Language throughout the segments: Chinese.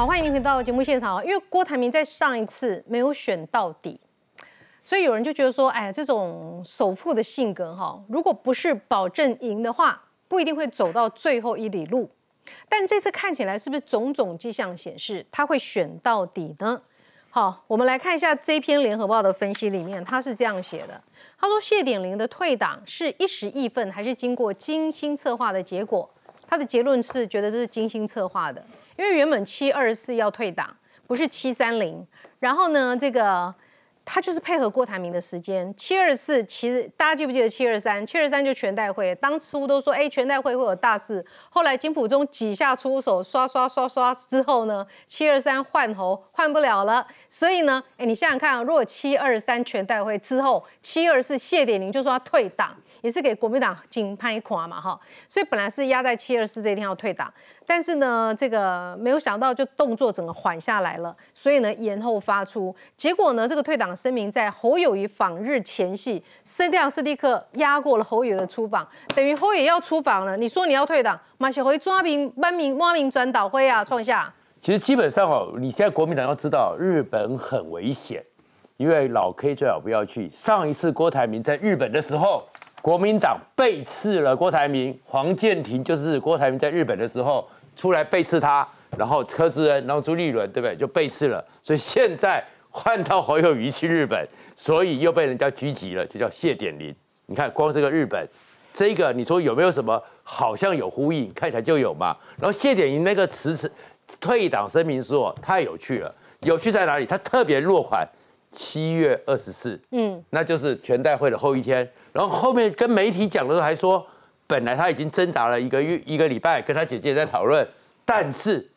好，欢迎您回到节目现场。因为郭台铭在上一次没有选到底，所以有人就觉得说，哎，这种首富的性格哈，如果不是保证赢的话，不一定会走到最后一里路。但这次看起来是不是种种迹象显示他会选到底呢？好，我们来看一下这篇联合报的分析里面，他是这样写的。他说谢典玲的退党是一时义愤，还是经过精心策划的结果？他的结论是觉得这是精心策划的，因为原本724要退党，不是730。然后呢，这个他就是配合郭台铭的时间。724其实大家记不记得723？ 723就全代会，当初都说哎全代会会有大事，后来金溥中几下出手，刷之后呢，723换侯换不了了。所以呢，哎你想想看啊，如果723全代会之后，724谢典玲就说要退党。也是给国民党紧拍垮嘛哈，所以本来是压在724这一天要退党，但是呢，这个没有想到就动作整个缓下来了，所以呢延后发出，结果呢这个退党声明在侯友宜访日前夕，声量是立刻压过了侯友宜的出访，等于侯友宜要出访了，你说你要退党，马小辉抓名班名挖名转倒灰啊，创下。其实基本上哦，你现在国民党要知道日本很危险，因为老 K 最好不要去。上一次郭台铭在日本的时候。国民党背刺了郭台铭，黄健庭就是郭台铭在日本的时候出来背刺他，然后柯志恩，然后朱立伦，对不对？就背刺了，所以现在换到侯友宜去日本，所以又被人家狙击了，就叫谢典玲。你看，光这个日本，这个你说有没有什么好像有呼应？看起来就有嘛。然后谢典玲那个辞退党声明书哦，太有趣了，有趣在哪里？他特别落款7月24，那就是全代会的后一天。然后后面跟媒体讲的时候还说，本来他已经挣扎了一个礼拜，跟他姐姐在讨论，但是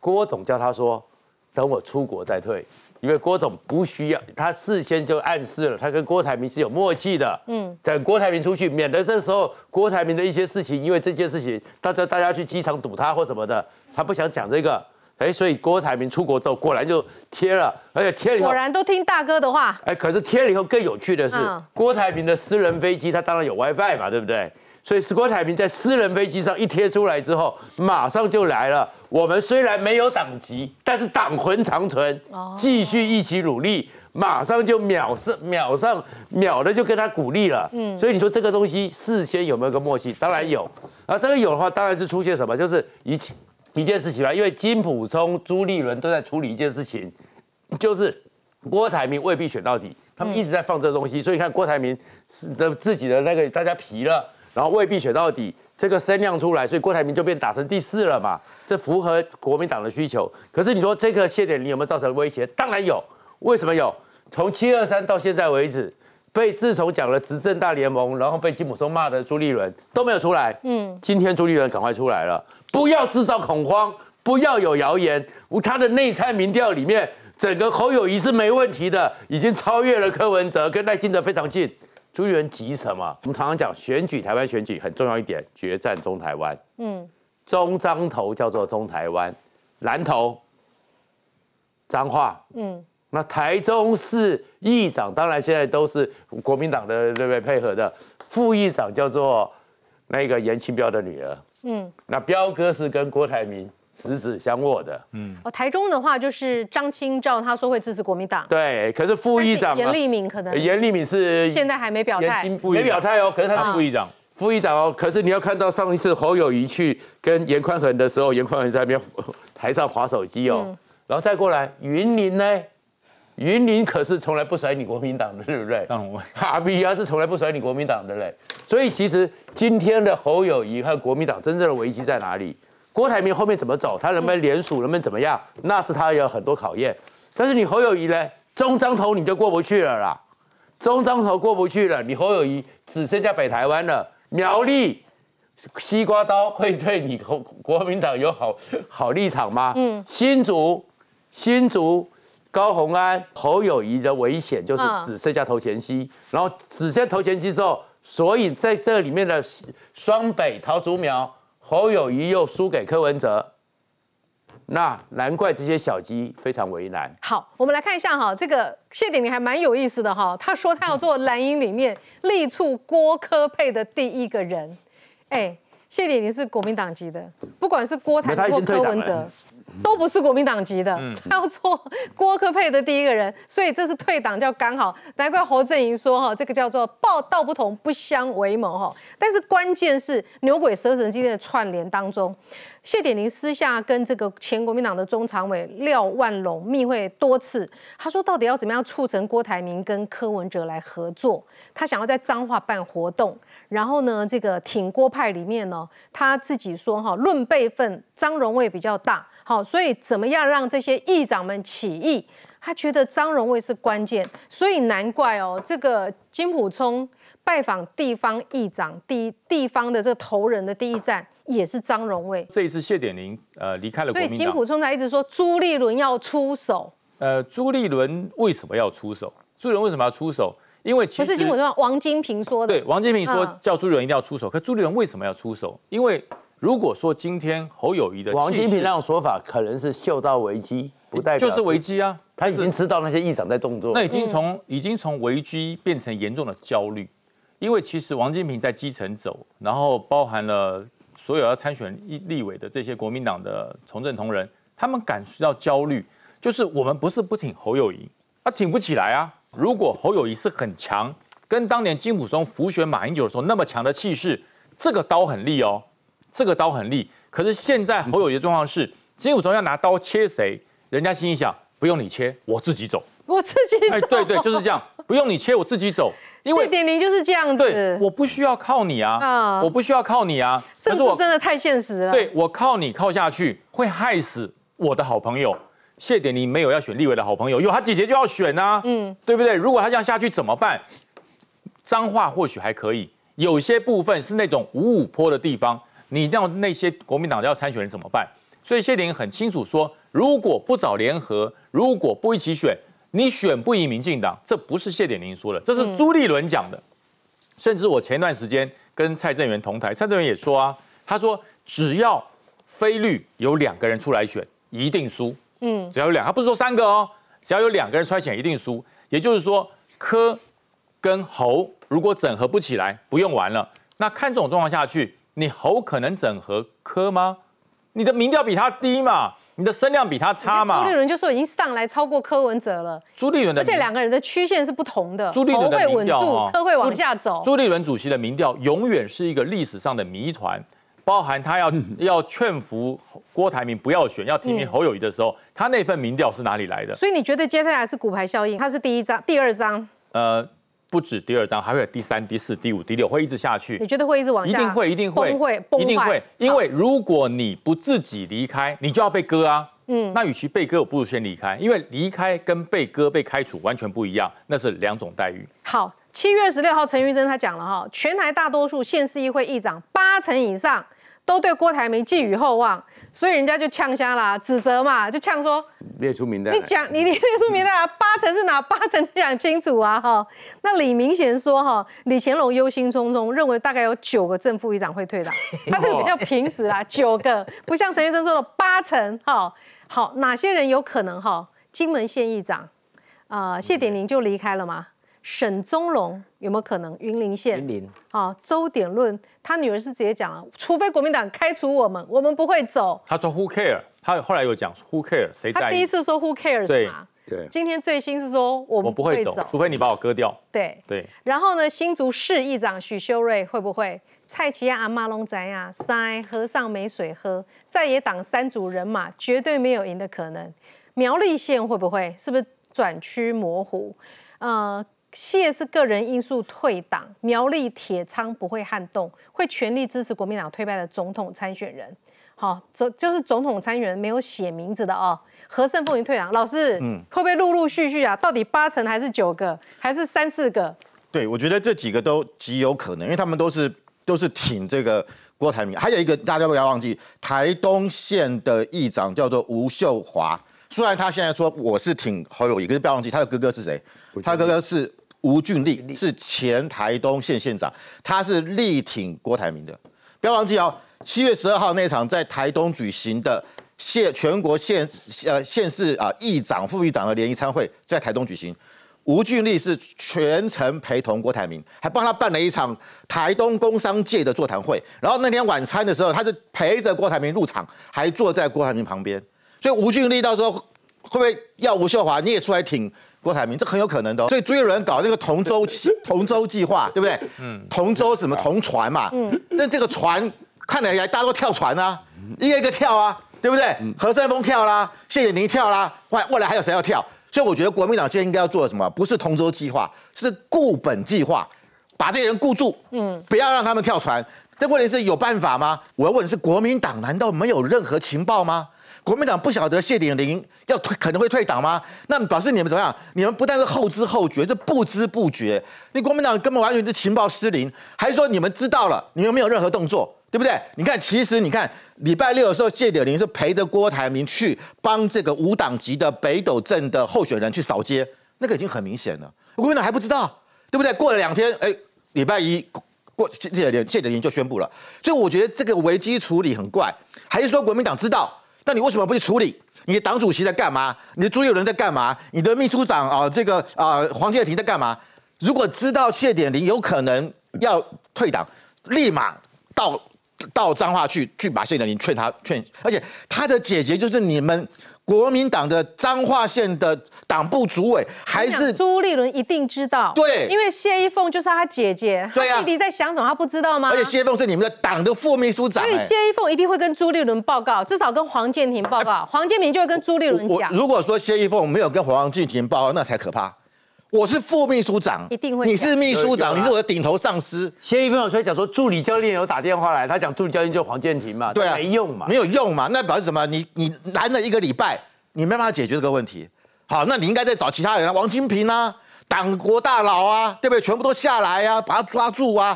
郭总叫他说，等我出国再退，因为郭总不需要，他事先就暗示了，他跟郭台铭是有默契的，等郭台铭出去，免得这时候郭台铭的一些事情，因为这件事情，大家去机场堵他或什么的，他不想讲这个。哎，所以郭台铭出国之后，果然就贴了，而且贴了以后果然都听大哥的话。哎，可是贴了以后更有趣的是，郭台铭的私人飞机，他当然有 WiFi 嘛，对不对？所以郭台铭在私人飞机上一贴出来之后，马上就来了。我们虽然没有党籍，但是党魂长存，继续一起努力。马上就秒的就跟他鼓励了，所以你说这个东西事先有没有个默契？当然有。啊，这个有的话，当然是出现什么，就是一件事情吧，因为金溥聪、朱立伦都在处理一件事情，就是郭台铭未必选到底，他们一直在放这东西，所以你看郭台铭自己的那个大家疲了，然后未必选到底，这个声量出来，所以郭台铭就变打成第4了嘛，这符合国民党的需求。可是你说这个谢典玲有没有造成威胁？当然有，为什么有？从723到现在为止。自从讲了执政大联盟，然后被金溥聪骂的朱立伦都没有出来。今天朱立伦赶快出来了，不要制造恐慌，不要有谣言。他的内参民调里面，整个侯友宜是没问题的，已经超越了柯文哲，跟赖清德非常近。朱立伦急什么？我们常常讲选举，台湾选举很重要一点，决战中台湾。中彰投叫做中台湾，南投彰化。那台中市议长当然现在都是国民党的，对不对？配合的副议长叫做那个严清标的女儿，那标哥是跟郭台铭十指相握的，台中的话就是张清照，他说会支持国民党，对，可是副议长严立敏可能，严立敏是现在还没表态，没表态哦，可是他是副议长。副议长哦，可是你要看到上一次侯友宜去跟严宽恒的时候，严宽恒在那边台上滑手机哦，然后再过来云林呢？云林可是从来不甩你国民党的，对不对？哈比亚是从来不甩你国民党的嘞。所以其实今天的侯友宜和国民党真正的危机在哪里？郭台铭后面怎么走？他能不能联署？能不能怎么样？那是他有很多考验。但是你侯友宜呢？中彰投你就过不去了啦，中彰投过不去了，你侯友宜只剩下北台湾了。苗栗西瓜刀会对你国民党有好立场吗？新竹。高虹安、侯友宜的危险就是只剩下头前溪，然后只剩头前溪之后，所以在这里面的双北、桃竹苗，侯友宜又输给柯文哲，那难怪这些小鸡非常为难。好，我们来看一下哈，这个谢典玲还蛮有意思的哈，他说他要做蓝营里面力促郭柯配的第一个人，谢典玲是国民党籍的，不管是郭台铭或柯文哲。都不是国民党籍的，他要做郭柯配的第一个人，所以这是退党叫刚好，难怪侯正营说哈，这个叫做道不同不相为谋哈。但是关键是牛鬼蛇神之间的串联当中，谢点玲私下跟这个前国民党的中常委廖万隆密会多次，他说到底要怎么样促成郭台铭跟柯文哲来合作？他想要在彰化办活动，然后呢，这个挺郭派里面呢，他自己说哈，论辈分，张荣卫比较大。 好，所以怎么样让这些议长们起义？他觉得张荣卫是关键，所以难怪哦，这个金溥聪拜访地方议长，地方的这个头人的第一站也是张荣卫。这一次谢点玲离开了国民党，所以金溥聪才一直说朱立伦要出手。朱立伦为什么要出手？朱立伦为什么要出手？因为其实不是金溥聪，王金平说的。对，王金平说叫朱立伦一定要出手，可朱立伦为什么要出手？因为 如果说今天侯友宜的王金平那种说法，可能是嗅到危机，不代表就是危机啊。他已经知道那些议长在动作，那已经从危机变成严重的焦虑，因为其实王金平在基层走，然后包含了所有要参选立委的这些国民党的从政同仁，他们感受到焦虑，就是我们不是不挺侯友宜，他挺不起来啊。如果侯友宜是很强，跟当年金溥聪辅选马英九的时候那么强的气势，这个刀很利哦。 这个刀很利，可是现在侯友宜的状况是，金溥聪要拿刀切谁，人家心里想，不用你切，我自己走，我自己走，哎，对对，就是这样，不用你切，我自己走，因为4.0就是这样子，对，我不需要靠你啊，我不需要靠你啊，这个真的太现实了，对我靠你靠下去会害死我的好朋友4.0没有要选立委的好朋友，有他姐姐就要选啊，对不对？如果他这样下去怎么办？彰化或许还可以，有些部分是那种五五坡的地方。 你让那些国民党要参选人怎么办？所以谢点玲很清楚说，如果不找联合，如果不一起选，你选不赢民进党，这不是谢点玲说的，这是朱立伦讲的。甚至我前段时间跟蔡正元同台，蔡正元也说啊，他说只要非绿有2个人出来选，一定输。只要有2，他不是说3个哦，只要有2个人出来选一定输。也就是说，柯跟侯如果整合不起来，不用玩了。那看这种状况下去。 你侯可能整合柯吗？你的民调比他低嘛，你的声量比他差嘛。朱立伦就说已经上来超过柯文哲了。朱立伦的，而且2个人的曲线是不同的。朱立伦的民调，侯会稳住，柯会往下走。朱立伦主席的民调永远是一个历史上的谜团，包含他要劝服郭台铭不要选，要提名侯友宜的时候，他那份民调是哪里来的？所以你觉得接下来是骨牌效应？它是第一章、第二章？不止第二章，还会有第3、第4、第5、第6，会一直下去。你觉得会一直往下？一定会，因为如果你不自己离开，你就要被割啊。那与其被割，我不如先离开，因为离开跟被割、被开除完全不一样，那是2种待遇。好，7月26号，陈玉珍他讲了哈，全台大多数县市议会议长80%以上都对郭台铭寄予厚望，所以人家就呛瞎啦，指责嘛，就呛说。 列出名单，你列出名单啊，8成是哪8成？你讲清楚啊哈。那李明贤说哈，李乾隆忧心忡忡，认为大概有9个正副议长会退党，他这个比较平实啊，9个，不像陈玉珍说的8成哈。好，哪些人有可能哈？金门县议长谢点玲就离开了嘛。沈宗龙有没有可能？云林县，啊，周典论他女儿是直接讲啊，除非国民党开除我们，我们不会走。他说 Who care？ 他后来有讲 Who care？ 谁在意？他第一次说 Who cares 对嘛？对。今天最新是说我们不会走，除非你把我割掉。对对。然后呢，新竹市议长许修睿会不会？蔡奇亚阿妈龙宅啊，塞和尚没水喝，在野党3组人马绝对没有赢的可能。苗栗县会不会？是不是转趋模糊？谢是个人因素退党，苗栗铁仓不会撼动，会全力支持国民党推败的总统参选人。好，就是总统参选人没有写名字的哦。何胜凤已经退党，老师，会不会陆陆续续啊？到底8成还是9个，还是3、4个？对，我觉得这几个都极有可能，因为他们都是挺这个郭台铭。还有一个大家不要忘记，台东县的议长叫做吴秀华。 虽然他现在说我是挺侯友宜，可是不要忘记他的哥哥是谁？他哥哥是吴俊立，是前台东县县长，他是力挺郭台铭的。不要忘记哦，7月12号那场在台东举行的全国县市议长、副议长的联谊参会，在台东举行。 吴俊立是全程陪同郭台铭，还帮他办了一场台东工商界的座谈会。然后那天晚餐的时候，他是陪着郭台铭入场，还坐在郭台铭旁边。所以吴俊立到时候会不会要吴秀华你也出来挺郭台铭？这很有可能的、哦。所以朱立伦搞那个同舟计划，对不对？嗯，同舟什么同船嘛，嗯，那这个船看起来大家都跳船啊，一个一个跳啊，对不对？何振峰跳啦，谢点玲跳啦，未来还有谁要跳？所以我觉得国民党现在应该要做什么？不是同舟计划，是固本计划，把这些人固住，嗯，不要让他们跳船。但问题是有办法吗？我要问的是，国民党难道没有任何情报吗？国民党不晓得谢点玲要退，可能会退党吗？那表示你们怎么样？你们不但是后知后觉，是不知不觉。你国民党根本完全是情报失灵，还是说你们知道了，你们没有任何动作？对不对？你看，其实你看，礼拜六的时候，谢点玲是陪着郭台铭去帮这个无党籍的北斗镇的候选人去扫街，那个已经很明显了。国民党还不知道，对不对？过了2天，哎，礼拜一过谢点玲就宣布了。所以我觉得这个危机处理很怪，还是说国民党知道，那你为什么不去处理？你的党主席在干嘛？你的朱立伦在干嘛？你的秘书长啊、黄健庭在干嘛？如果知道谢点玲有可能要退党，立马到彰化去把谢点玲劝，而且他的姐姐就是你们国民党的彰化县的党部主委，还是朱立伦一定知道，对，因为谢依凤就是他姐姐，对啊，弟弟在想什么他不知道吗？而且谢依凤是你们的党的副秘书长，所以谢依凤一定会跟朱立伦报告，至少跟黄健庭报告，黄健庭就会跟朱立伦讲。如果说谢依凤没有跟黄健庭报告，那才可怕。我是副秘书长，一定会。你是秘书长，你是我的顶头上司。谢依凤有时候讲说，助理教练有打电话来，他讲助理教练就是黄健庭嘛，对啊，没用嘛，没有用嘛。那表示什么？你拦了1个礼拜，你没办法解决这个问题。好，那你应该再找其他人，王金平啊，党国大佬啊，对不对？全部都下来啊，把他抓住啊。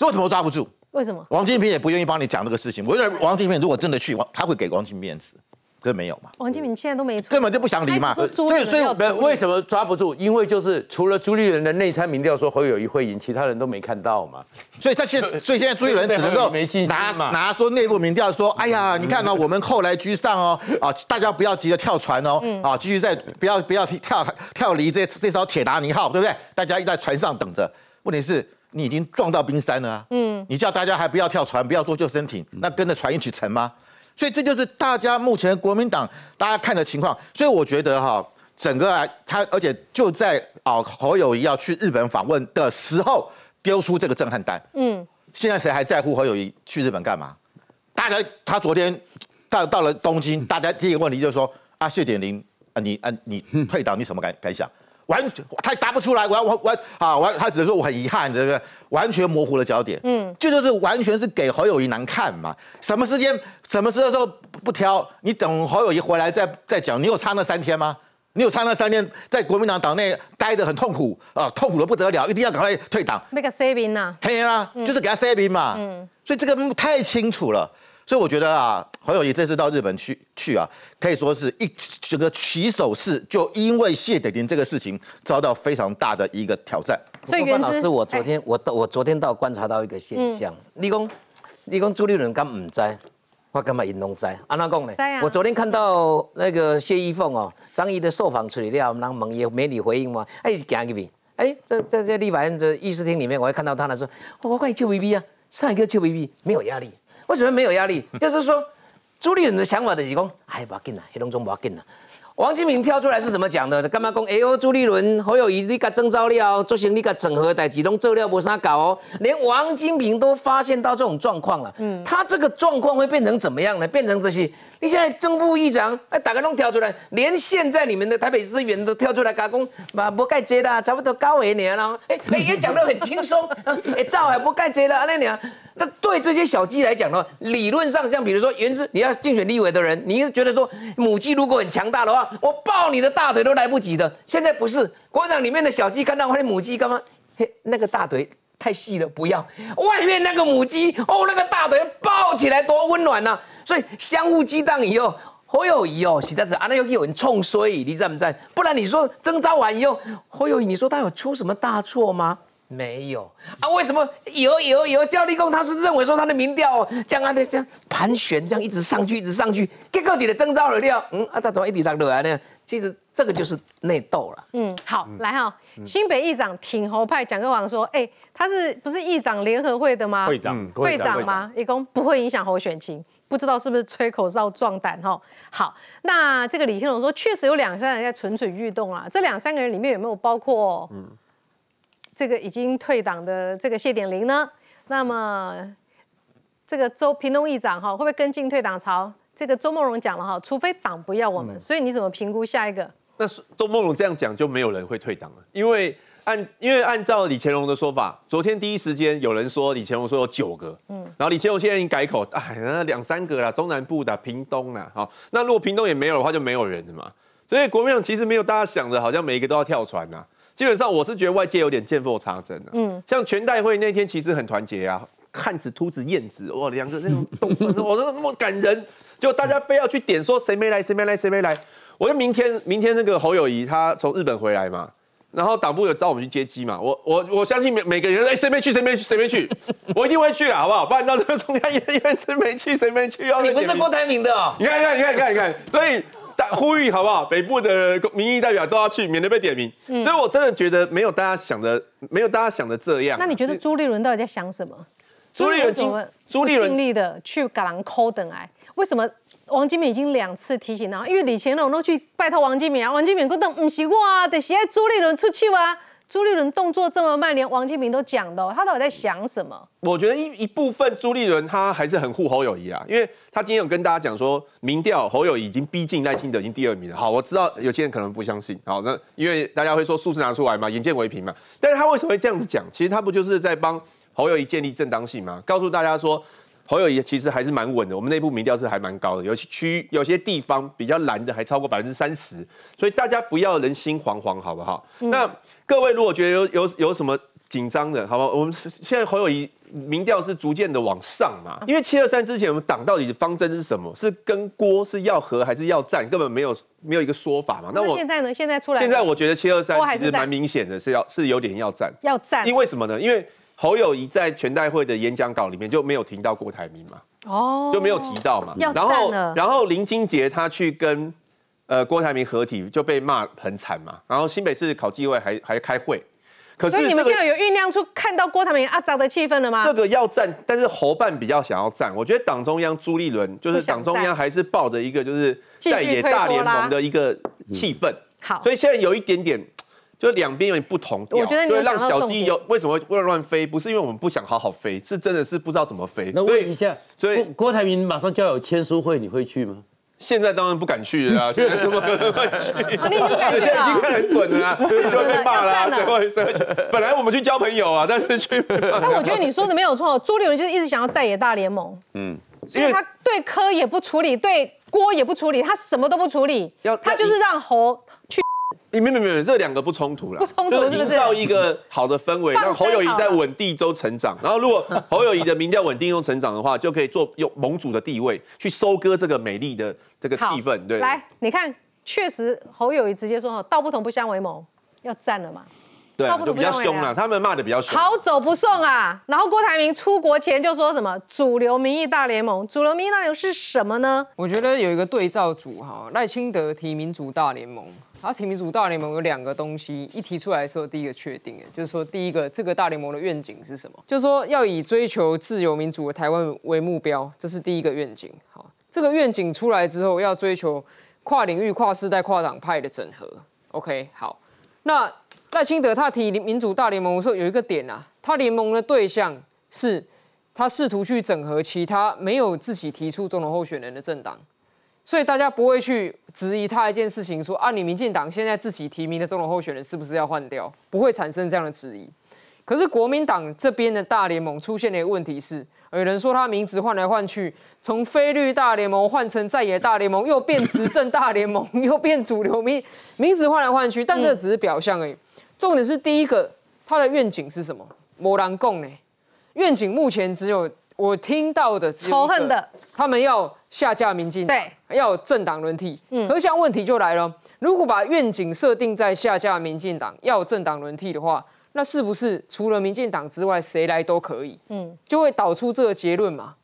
为什么抓不住？为什么？王金平也不愿意帮你讲这个事情。我认为王金平如果真的去，他会给王金平面子。这没有嘛？王金平现在都没出，根本就不想理嘛。所以为什么抓不住？因为就是除了朱立伦的内参民调说侯友宜会赢，其他人都没看到嘛。所以现在朱立伦只能够拿说内部民调说，哎呀，你看到、我们后来居上哦，啊，大家不要急着跳船哦，啊，继续在不要跳离这艘铁达尼号，对不对？大家在船上等着。问题是，你已经撞到冰山了啊，你叫大家还不要跳船，不要做救生艇，那跟着船一起沉吗？所以这就是大家目前国民党大家看的情况，所以我觉得哈，整个他而且就在侯友宜要去日本访问的时候丢出这个震撼弹，现在谁还在乎侯友宜去日本干嘛？大家他昨天到了东京，大家第一个问题就是说啊，谢点玲啊，你退党你什么感想？完全他答不出来，他只是说我很遗憾，对不对？完全模糊了焦点，就是完全是给侯友宜难看嘛。什么时候不挑？你等侯友宜回来再讲。你有差那3天吗？你有差那3天在国民党党内待得很痛苦啊，痛苦的不得了，一定要赶快退党。那个 saving 呐，对啊，就是给他 saving 嘛。所以这个太清楚了。所以我觉得啊，侯友宜这次到日本去啊，可以说是整个起手式就因为谢点玲这个事情遭到非常大的一个挑战。所以袁老师，我昨天到观察到一个现象，你讲朱立伦敢唔知，我干嘛引龙知？安那讲呢？我昨天看到那个谢依凤哦，张毅的受访处理掉，让蒙也媒体回应嘛，哎，讲一遍，哎，在立法院的议事厅里面，我会看到他呢说，我快救 BB 啊，上一个救 BB 没有压力。为什么没有压力？就是说，朱立伦的想法就是讲，哎，不要紧啦，黑龙江不要紧啦。王金平跳出来是怎么讲的？干嘛讲？哎呦，朱立伦、侯友宜，你甲征召了，做成你甲整合代志，拢做了无啥搞哦。连王金平都发现到这种状况了。他这个状况会变成怎么样呢？变成这些，你现在正副议长哎，大家拢跳出来，连现在你们的台北市议员都跳出来讲，嘛不该这啦，差不多高一年了。哎，也讲得很轻松，哎，照还不该这啦，那俩。那对这些小鸡来讲呢，理论上像比如说原之，你要竞选立委的人，你觉得说母鸡如果很强大的话，我抱你的大腿都来不及的。现在不是国民党里面的小鸡看到我的母鸡干嘛？嘿，那个大腿太细了，不要。外面那个母鸡哦，那个大腿抱起来多温暖啊！所以相互激荡以后，侯友宜哦，实在是啊，那又有人冲衰，你在不在？不然你说征召完以后，侯友宜，你说他有出什么大错吗？没有啊？为什么有教立功？他是认为说他的民调哦，这样啊这样盘旋，这样一直上去，一直上去，结果几的征召了料，啊，他怎么一直落来呢？其实这个就是内斗了。嗯，好，来哈、哦，新北议长挺侯派蒋克煌说，哎、欸，他是不是议长联合会的吗？会长，会长吗？一共不会影响侯选情，不知道是不是吹口哨壮胆哈。好，那这个李天龙说，确实有两三个人在蠢蠢欲动啊，这两三个人里面有没有包括这个已经退党的这个谢典玲呢？那么这个屏东议长哈，会不会跟进退党潮？这个周梦蓉讲了哈，除非党不要我们，所以你怎么评估下一个？ 那周梦蓉这样讲，就没有人会退党了，因为按照李乾隆的说法，昨天第一时间有人说李乾隆说有9个，然后李乾隆现在已经改口，哎，那2、3个啦，中南部的、屏东啦，好，那如果屏东也没有的话，就没有人了嘛。所以国民党其实没有大家想的，好像每一个都要跳船呐。基本上我是觉得外界有点见缝插针啊，像全代会那天其实很团结啊，汉子、秃子、燕子，哇，2个那种动作，哇，那么感人，结果大家非要去点说谁没来，谁没来，谁没来。 我就明天那个侯友宜他从日本回来嘛，然后党部有找我们去接机嘛，我相信每个人哎谁没去谁没去谁没去，我一定会去啦，好不好？不然到这个中央院谁没去谁没去，你不是郭台铭的哦，你看，所以呼吁好不好？北部的民意代表都要去，免得被点名。所以我真的觉得没有大家想的这样。那你觉得朱立伦到底在想什么？朱立伦尽力的去给人抠等来，为什么？ 王金敏已经2次提醒他，因为李乾隆都去拜托王金敏啊，王金敏说不是我啊，就是要朱立伦出去啊。朱立伦动作这么慢，连王金敏都讲的、哦，他到底在想什么？我觉得一部分朱立伦他还是很护侯友宜啊，因为他今天有跟大家讲说，民调侯友宜已经逼近赖清德，已经第2名了。好，我知道有些人可能不相信，好，那因为大家会说数字拿出来嘛，眼见为凭嘛。但是他为什么会这样子讲？其实他不就是在帮侯友宜建立正当性嘛，告诉大家说。 侯友宜其实还是蛮稳的，我们内部民调是还蛮高的，有些地方比较蓝的还超过30%，所以大家不要人心惶惶，好不好？那各位如果觉得有什么紧张的，好不好？我们现在侯友宜民调是逐渐的往上嘛，因为723之前我们党到底的方针是什么？是跟郭是要和还是要战？根本没有一个说法嘛。那我现在呢？现在出来，现在我觉得723其实蛮明显的是有点要战，因为什么呢？因为 侯友宜在全代会的演讲稿里面就没有提到郭台铭嘛，哦，就没有提到嘛。然后林金杰他去跟郭台铭合体就被骂很惨嘛。然后新北市考纪会还开会，可是、这个、所以你们现在有酝酿出看到郭台铭阿杂的气氛了吗？这个要战，但是侯办比较想要战。我觉得党中央朱立伦就是党中央还是抱着一个就是在野大联盟的一个气氛，好，所以现在有一点点。 就两边有点不同调，对，让小鸡为什么会乱飞？不是因为我们不想好好飞，是真的是不知道怎么飞。那问一下，所以郭台铭马上就要有签书会，你会去吗？现在当然不敢去了啊，现在怎么可能会去？我现在已经看很准了啊，就会被骂啦，谁会？本来我们去交朋友啊，但是去……但我觉得你说的没有错，朱立伦就是一直想要在野大联盟，所以他对柯也不处理，对郭也不处理，他什么都不处理，他就是让侯去。 没有，这2个不冲突啦，不冲突是不是？营造一个好的氛围，让侯友宜在稳定中成长。然后，如果侯友宜的民调稳定中成长的话，就可以做用盟主的地位去收割这个美丽的这个气氛。对，来，你看，确实侯友宜直接说“道不同不相为谋”，要战了嘛？对，就比较凶啦，他们骂的比较凶。好走不送啊！然后郭台铭出国前就说什么“主流民意大联盟”，主流民意大联盟是什么呢？我觉得有一个对照组哈，赖清德提民主大联盟。 他提民主大联盟有2个东西，一提出来的时候，第一个确定，就是说，第一个这个大联盟的愿景是什么？就是说要以追求自由民主的台湾为目标，这是第一个愿景。好，这个愿景出来之后，要追求跨领域、跨世代、跨党派的整合。OK， 好。那赖清德他提民主大联盟的时候，有一个点啊，他联盟的对象是他试图去整合其他没有自己提出总统候选人的政党。 所以大家不会去质疑他一件事情说，啊，你民进党现在自己提名的总统候选人是不是要换掉？不会产生这样的质疑。可是国民党这边的大联盟出现的问题是，有人说他名字换来换去，从非绿大联盟换成在野大联盟，又变执政大联盟，又变主流名字换来换去，但这只是表象而已。重点是第一个，他的愿景是什么？没人讲呢。愿景目前只有。 我听到的仇恨的，他们要下架民进党，要有政党轮替。可想问题就来了，如果把愿景设定在下架民进党，要有政党轮替的话，那是不是除了民进党之外，谁来都可以？就会导出这个结论嘛。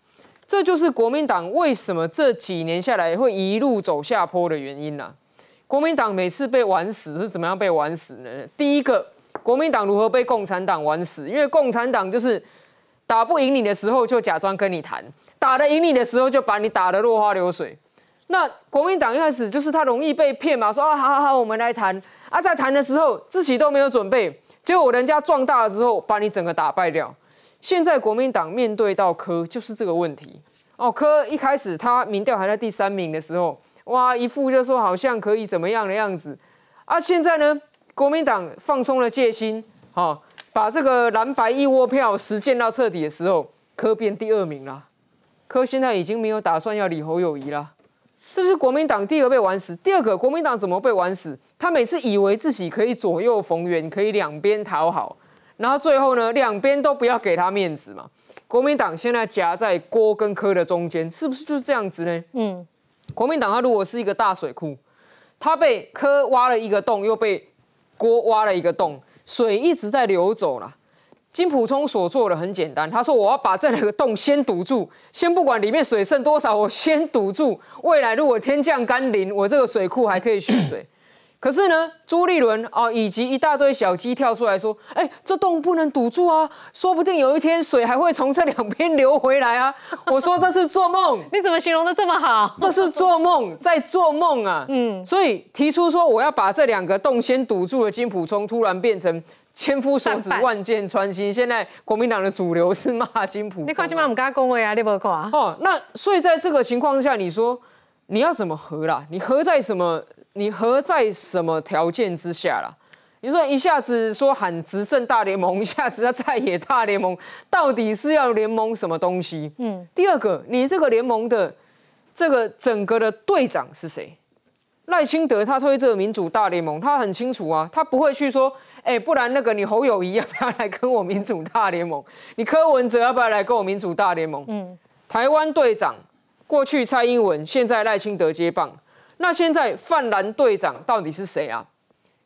这就是国民党为什么这几年下来会一路走下坡的原因啦、啊。国民党每次被玩死是怎么样被玩死的呢？第一个，国民党如何被共产党玩死？因为共产党就是打不赢你的时候就假装跟你谈，打得赢你的时候就把你打得落花流水。那国民党一开始就是他容易被骗嘛，说啊好好好，我们来谈啊，在谈的时候自己都没有准备，结果人家壮大了之后把你整个打败掉。现在国民党面对到柯就是这个问题哦，柯一开始他民调还在第3名的时候，哇，一副就说好像可以怎么样的样子啊，现在呢？国民党放松了戒心，哦，把这个蓝白一窝票实践到彻底的时候，柯变第2名啦。柯现在已经没有打算要理侯友宜啦。这是国民党第一个被玩死。第二个，国民党怎么被玩死？他每次以为自己可以左右逢源，可以两边讨好，然后最后呢，两边都不要给他面子嘛。国民党现在夹在郭跟柯的中间，是不是就是这样子呢？嗯，国民党他如果是一个大水库，他被柯挖了一个洞，又被郭挖了一个洞，水一直在流走了。金溥聪所做的很简单，他说我要把这两个洞先堵住，先不管里面水剩多少，我先堵住。未来如果天降甘霖，我这个水库还可以蓄水。可是呢，朱立伦啊，以及一大堆小鸡跳出来说，哎，这洞不能堵住啊，说不定有一天水还会从这两边流回来啊。我说这是做梦，你怎么形容得这么好？这是做梦，在做梦啊。嗯，所以提出说我要把这两个洞先堵住的金溥聪，突然变成千夫所指，万箭穿心。现在国民党的主流是骂金溥聪。你看今晚我们跟他讲话啊，你没看啊？哦，那所以在这个情况下，你说你要怎么和啦？你和在什么？你和在什么条件之下啦？你说一下子说喊执政大联盟，一下子要在野大联盟，到底是要联盟什么东西？嗯。第二个，你这个联盟的这个整个的队长是谁？赖清德他推这个民主大联盟，他很清楚啊，他不会去说，哎，不然那个你侯友宜要不要来跟我民主大联盟？你柯文哲要不要来跟我民主大联盟？嗯。台湾队长过去蔡英文，现在赖清德接棒。那现在泛蓝队长到底是谁啊？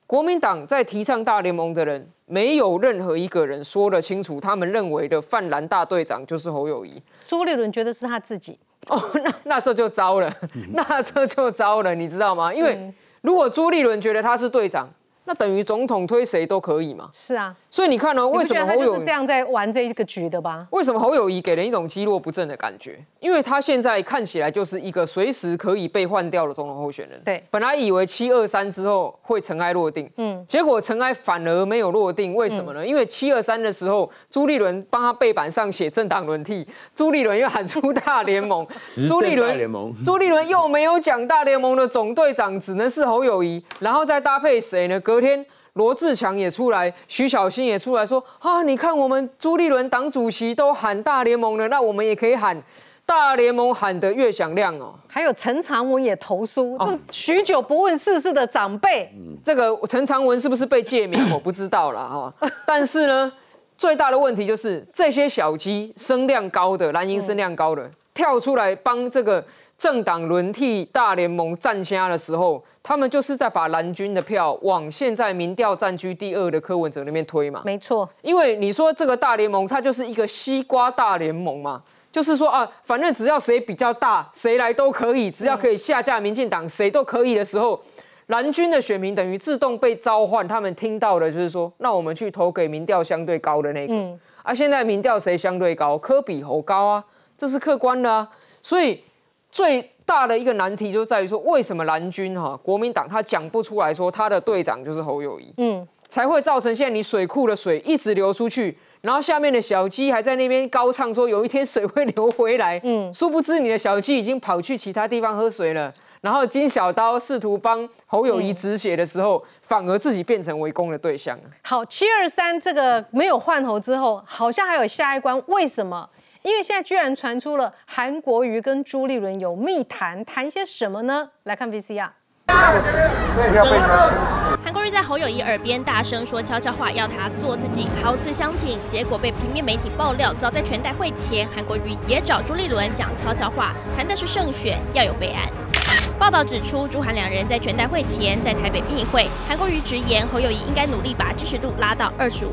国民党在提倡大联盟的人，没有任何一个人说得清楚，他们认为的泛蓝大队长就是侯友宜。朱立伦觉得是他自己哦，那这就糟了，那这就糟了，你知道吗？因为如果朱立伦觉得他是队长，那等于总统推谁都可以嘛。是啊，所以你看哦，为什么侯友宜你不觉得他就是这样在玩这一个局的吧？为什么侯友宜给人一种积弱不振的感觉？因为他现在看起来就是一个随时可以被换掉的总统候选人。对，本来以为723之后会尘埃落定，嗯，结果尘埃反而没有落定，为什么呢？因为723的时候，朱立伦帮他背板上写政党轮替，朱立伦又喊出大联盟，朱立伦又没有讲大联盟的总队长只能是侯友宜，然后再搭配谁呢？隔天罗志强也出来，徐巧芯也出来说啊，你看我们朱立伦党主席都喊大联盟了，那我们也可以喊。大联盟喊得越响亮哦，还有陈长文也投书，这许久不问世事的长辈，这个陈长文是不是被戒名我不知道啦哈、哦。但是呢，最大的问题就是这些小鸡声量高的蓝营声量高的、跳出来帮这个政党轮替大联盟站虾的时候，他们就是在把蓝军的票往现在民调占据第2的柯文哲那边推嘛。没错，因为你说这个大联盟它就是一个西瓜大联盟嘛。就是说啊，反正只要谁比较大，谁来都可以，只要可以下架民进党，谁都可以的时候，蓝军的选民等于自动被召唤，他们听到的就是说，那我们去投给民调相对高的那个。啊，现在民调谁相对高？柯比侯高啊，这是客观的啊。所以最大的一个难题就在于说，为什么蓝军哈、国民党他讲不出来说他的队长就是侯友宜，才会造成现在你水库的水一直流出去。然后下面的小鸡还在那边高唱说有一天水会流回来，殊不知你的小鸡已经跑去其他地方喝水了。然后金小刀试图帮侯友宜止血的时候，反而自己变成围攻的对象。好，723这个没有换头之后，好像还有下一关，为什么？因为现在居然传出了韩国瑜跟朱立伦有密谈，谈些什么呢？来看 VCR。韩国瑜在侯友宜耳边大声说悄悄话，要他做自己，好似相挺。结果被平面媒体爆料，早在全代会前，韩国瑜也找朱立伦讲悄悄话，谈的是胜选，要有备案。报道指出，朱韩两人在全代会前在台北密会，韩国瑜直言侯友宜应该努力把支持度拉到25%，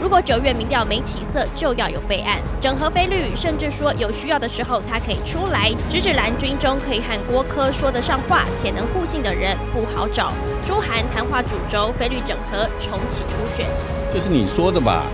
如果9月民调没起色，就要有备案，整合非绿，甚至说有需要的时候他可以出来，直指蓝军中可以和郭柯说得上话且能互信的人不好找。朱韩谈话主轴非绿整合，重启初选，这是你说的吧？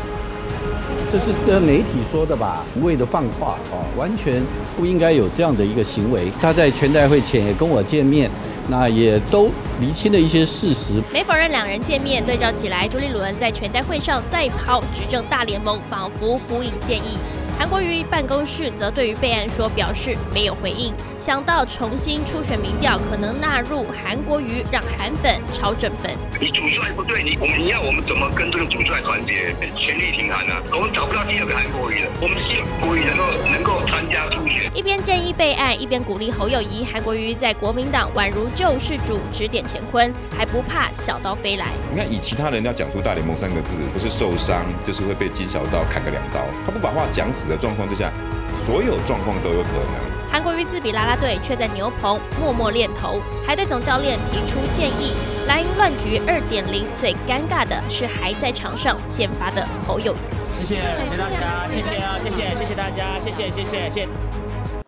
这是媒体说的吧？无谓的放话啊，完全不应该有这样的一个行为。他在全代会前也跟我见面，那也都厘清了一些事实。没否认两人见面，对照起来，朱立伦在全代会上再抛执政大联盟，仿佛呼应建议。 韩国瑜办公室则对于备案说表示没有回应，想到重新初选民调可能纳入韩国瑜，让韩粉超正粉。你主帅不对，我们怎么跟这个主帅团结？全力挺韩啊！我们找不到第二个韩国瑜了，我们希望韩国瑜能够参加初选。一边建议备案，一边鼓励侯友宜、韩国瑜在国民党宛如救世主，指点乾坤，还不怕小刀飞来。你看，以其他人要讲出“大联盟”3个字，不是受伤就是会被金小刀砍个2刀，他不把话讲死。 的状况之下，所有状况都有可能。韩国瑜自比啦啦队，却在牛棚默默练投，还对总教练提出建议。蓝营乱局2.0，最尴尬的是还在场上先发的侯友宜。谢谢大家，谢谢啊，谢谢大家，谢谢。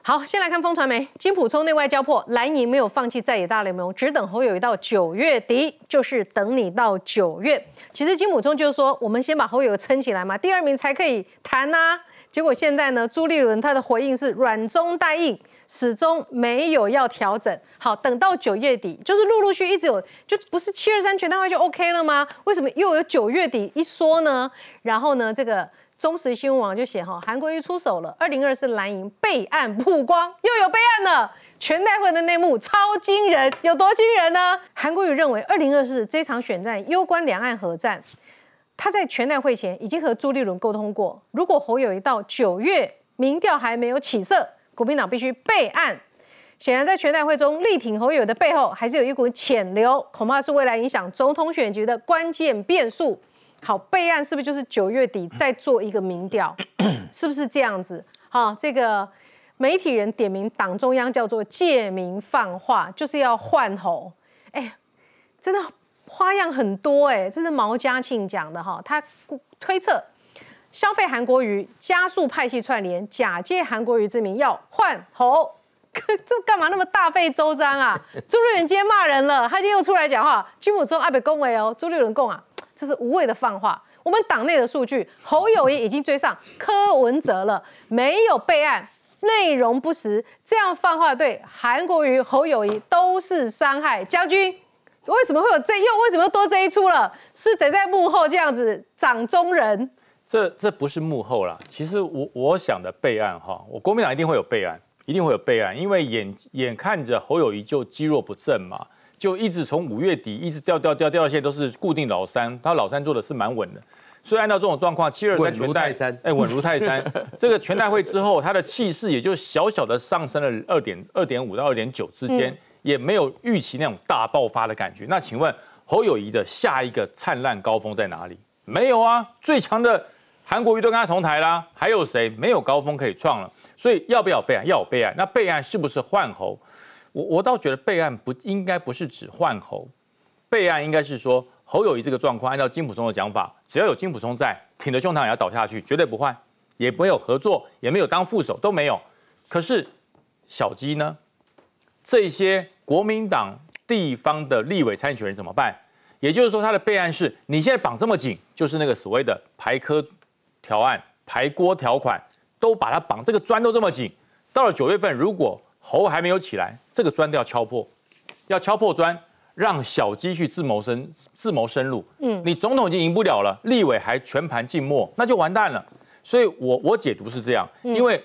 好，先来看风传媒，金溥聪内外交迫，蓝营没有放弃在野大联盟，只等侯友宜到9月底，就是等你到9月。其实金溥聪就是说，我们先把侯友宜撑起来嘛，第2名才可以谈啊。 结果现在呢，朱立伦他的回应是软中带硬，始终没有要调整。好，等到9月底，就是陆陆续一直有，就不是723全代会就 OK 了吗？为什么又有9月底一说呢？然后呢，这个中时新闻网就写哈，韩国瑜出手了，2024蓝营备案曝光，又有备案了，全代会的内幕超惊人，有多惊人呢？韩国瑜认为2024这场选战攸关两岸核战。 他在全代会前已经和朱立伦沟通过，如果侯友宜到9月民调还没有起色，国民党必须备案。显然，在全代会中力挺侯友宜的背后，还是有一股潜流，恐怕是未来影响总统选举的关键变数。好，备案是不是就是9月底再做一个民调？是不是这样子？好，这个媒体人点名党中央叫做借名放话，就是要换侯。哎，真的。 花样很多哎，这是毛家庆讲的哈，他推测消费韩国瑜，加速派系串联，假借韩国瑜之名要换侯，这干嘛那么大费周章啊？朱立伦今天骂人了，他今天又出来讲话，金溥聪阿北恭维哦，朱立伦共啊，这是无谓的放话。我们党内的数据，侯友宜已经追上柯文哲了，没有备案。 内容不实，这样放话对韩国瑜、侯友宜都是伤害。将军。 为什么会有这又为什么又多这一出了？是谁在幕后这样子掌中人？这不是幕后啦，其实我想的备案哈，我国民党一定会有备案，一定会有备案，因为眼看着侯友宜就积弱不振嘛，就一直从5月底一直掉到现在都是固定老三，他老三做的是蛮稳的，所以按照这种状况，723全代会，哎，稳如泰山，这个全代会之后，他的气势也就小小的上升了2.5到2.9之间。嗯 也没有预期那种大爆发的感觉。那请问侯友宜的下一个灿烂高峰在哪里？没有啊，最强的韩国瑜都跟他同台啦，还有谁没有高峰可以创了？所以要不要备案？要有备案。那备案是不是换侯？我倒觉得备案不应该不是指换侯，备案应该是说侯友宜这个状况，按照金溥聪的讲法，只要有金溥聪在，挺着胸膛也要倒下去，绝对不换，也没有合作，也没有当副手，都没有。可是小鸡呢？这些。 国民党地方的立委参选人怎么办？也就是说，他的备案是：你现在绑这么紧，就是那个所谓的排科条案、排锅条款，都把它绑这个砖都这么紧。到了9月份，如果侯还没有起来，这个砖都要敲破，要敲破砖，让小鸡去自谋生路。嗯，你总统已经赢不了了，立委还全盘静默，那就完蛋了。所以我解读是这样，因为。